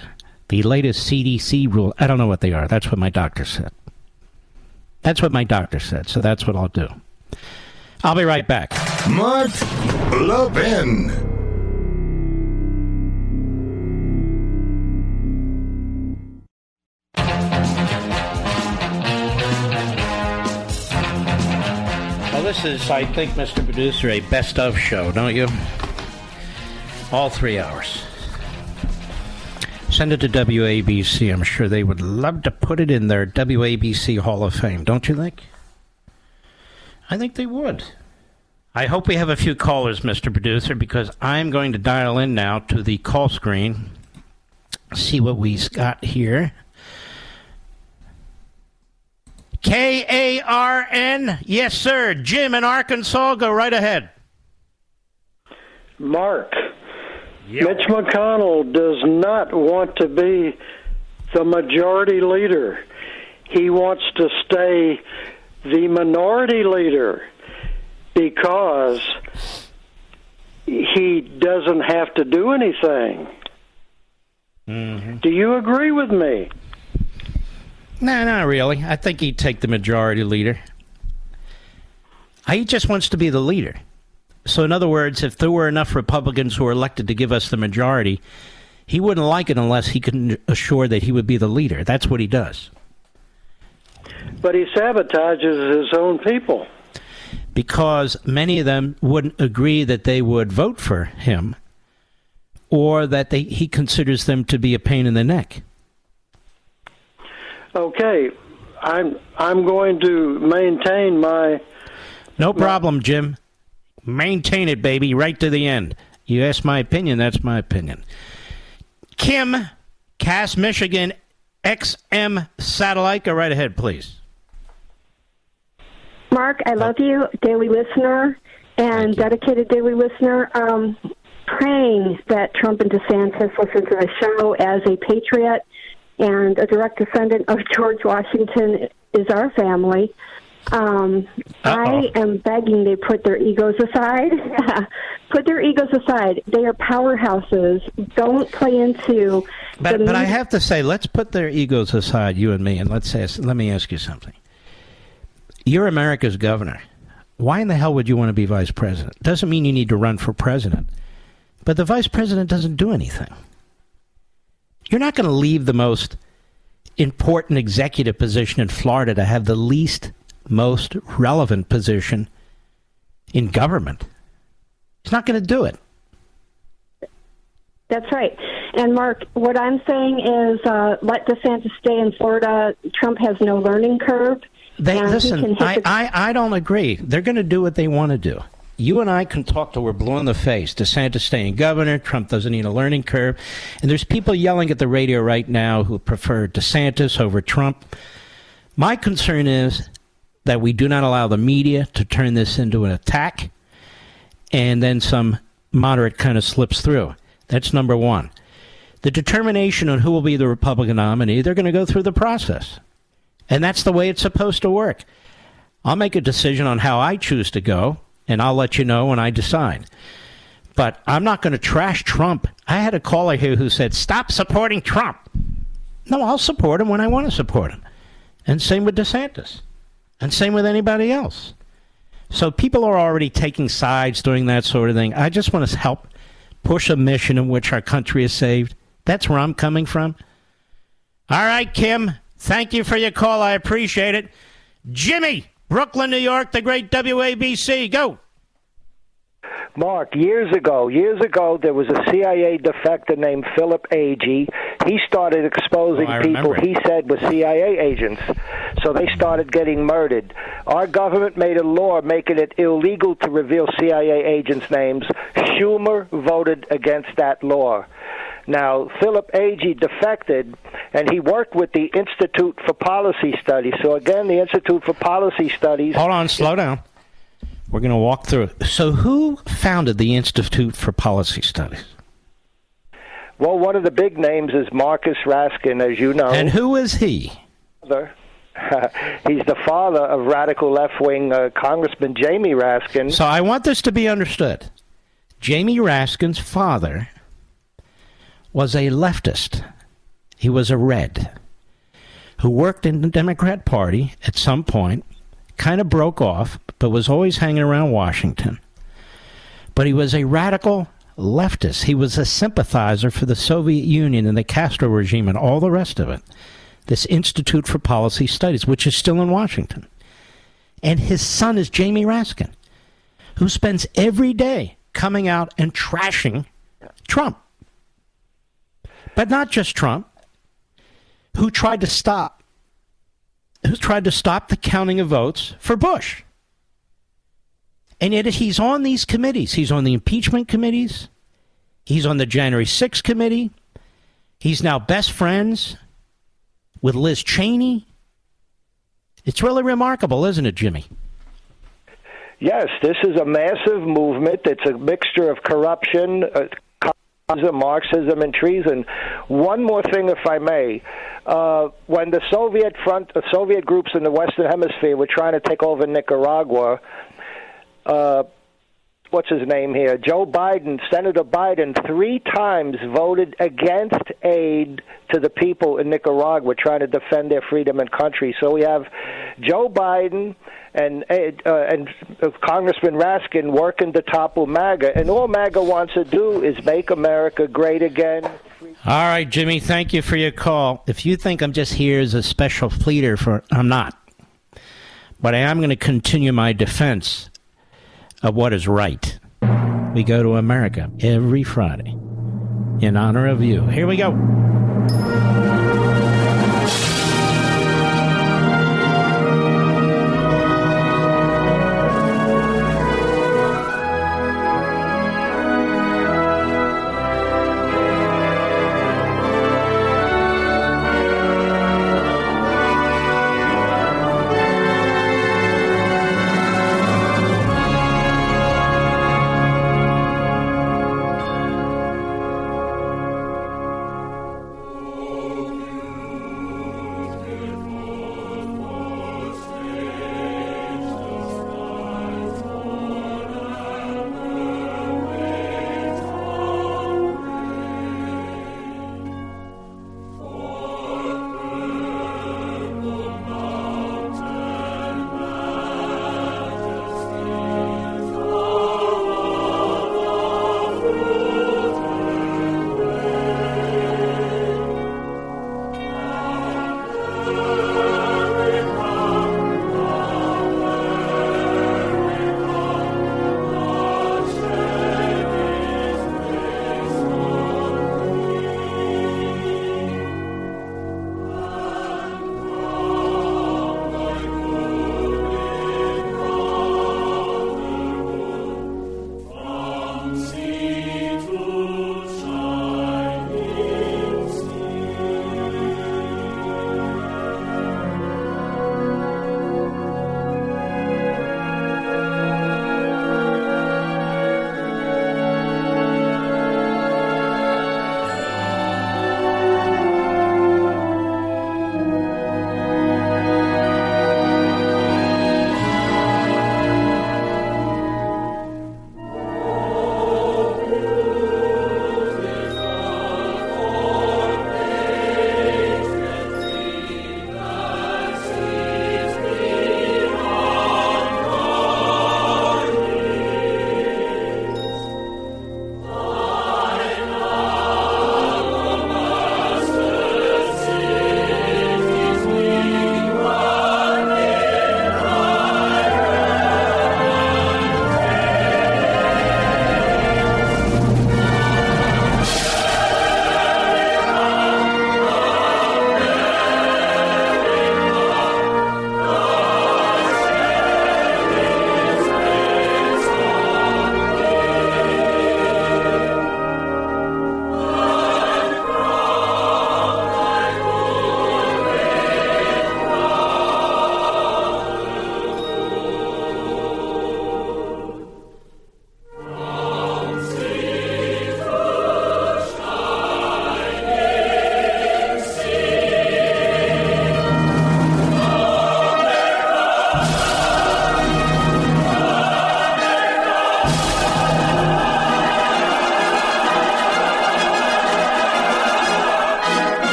The latest CDC rule, I don't know what they are. That's what my doctor said. So that's what I'll do. I'll be right back. Mark Levin. Well, this is, I think, Mr. Producer, a best-of show, don't you? All 3 hours. Send it to WABC. I'm sure they would love to put it in their WABC Hall of Fame, don't you think? I think they would. I hope we have a few callers, Mr. Producer, because I'm going to dial in now to the call screen, see what we've got here. K-A-R-N, yes, sir. Jim in Arkansas, go right ahead. Mark, yep. Mitch McConnell does not want to be the majority leader. He wants to stay the minority leader because he doesn't have to do anything. Mm-hmm. Do you agree with me? No, not really. I think he'd take the majority leader. He just wants to be the leader. So in other words, if there were enough Republicans who were elected to give us the majority, he wouldn't like it unless he could assure that he would be the leader. That's what he does. But he sabotages his own people. Because many of them wouldn't agree that they would vote for him or that he considers them to be a pain in the neck. Okay, I'm going to maintain my... No problem, Jim. Maintain it, baby, right to the end. You asked my opinion, that's my opinion. Kim, Cass, Michigan, XM Satellite, go right ahead, please. Mark, I love you, daily listener, and dedicated daily listener. Praying that Trump and DeSantis listen to the show as a patriot. And a direct descendant of George Washington is our family. I am begging they put their egos aside. Put their egos aside. They are powerhouses. Don't play into... But I have to say, let's put their egos aside, you and me, and let me ask you something. You're America's governor. Why in the hell would you want to be vice president? Doesn't mean you need to run for president. But the vice president doesn't do anything. You're not going to leave the most important executive position in Florida to have the least, most relevant position in government. It's not going to do it. That's right. And, Mark, what I'm saying is let DeSantis stay in Florida. Trump has no learning curve. Listen, I don't agree. They're going to do what they want to do. You and I can talk till we're blue in the face. DeSantis staying governor. Trump doesn't need a learning curve. And there's people yelling at the radio right now who prefer DeSantis over Trump. My concern is that we do not allow the media to turn this into an attack. And then some moderate kind of slips through. That's number one. The determination on who will be the Republican nominee, they're going to go through the process. And that's the way it's supposed to work. I'll make a decision on how I choose to go. And I'll let you know when I decide. But I'm not going to trash Trump. I had a caller here who said, stop supporting Trump. No, I'll support him when I want to support him. And same with DeSantis. And same with anybody else. So people are already taking sides, doing that sort of thing. I just want to help push a mission in which our country is saved. That's where I'm coming from. All right, Kim. Thank you for your call. I appreciate it. Jimmy. Brooklyn, New York, the great WABC. Go. Mark, years ago, there was a CIA defector named Philip Agee. He started exposing people he said were CIA agents. So they started getting murdered. Our government made a law making it illegal to reveal CIA agents' names. Schumer voted against that law. Now, Philip Agee defected, and he worked with the Institute for Policy Studies. So, again, the Institute for Policy Studies... Hold on, slow down. We're going to walk through it. So who founded the Institute for Policy Studies? Well, one of the big names is Marcus Raskin, as you know. And who is he? He's the father of radical left-wing Congressman Jamie Raskin. So I want this to be understood. Jamie Raskin's father was a leftist. He was a red who worked in the Democrat Party at some point, kind of broke off, but was always hanging around Washington. But he was a radical leftist. He was a sympathizer for the Soviet Union and the Castro regime and all the rest of it. This Institute for Policy Studies, which is still in Washington. And his son is Jamie Raskin, who spends every day coming out and trashing Trump. But not just Trump, who tried to stop the counting of votes for Bush. And yet he's on these committees. He's on the impeachment committees. He's on the January 6th committee. He's now best friends with Liz Cheney. It's really remarkable, isn't it, Jimmy? Yes, this is a massive movement. It's a mixture of corruption, Marxism, and treason. One more thing, if I may. When the Soviet groups in the Western Hemisphere were trying to take over Nicaragua, what's his name here? Joe Biden, Senator Biden, 3 times voted against aid to the people in Nicaragua trying to defend their freedom and country. So we have Joe Biden and Congressman Raskin working to topple MAGA. And all MAGA wants to do is make America great again. All right, Jimmy, thank you for your call. If you think I'm just here as a special pleader, I'm not. But I am going to continue my defense of what is right. We go to America every Friday in honor of you. Here we go.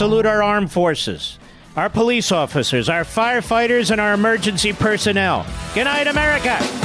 salute our armed forces, our police officers, our firefighters, and our emergency personnel. Good night, America.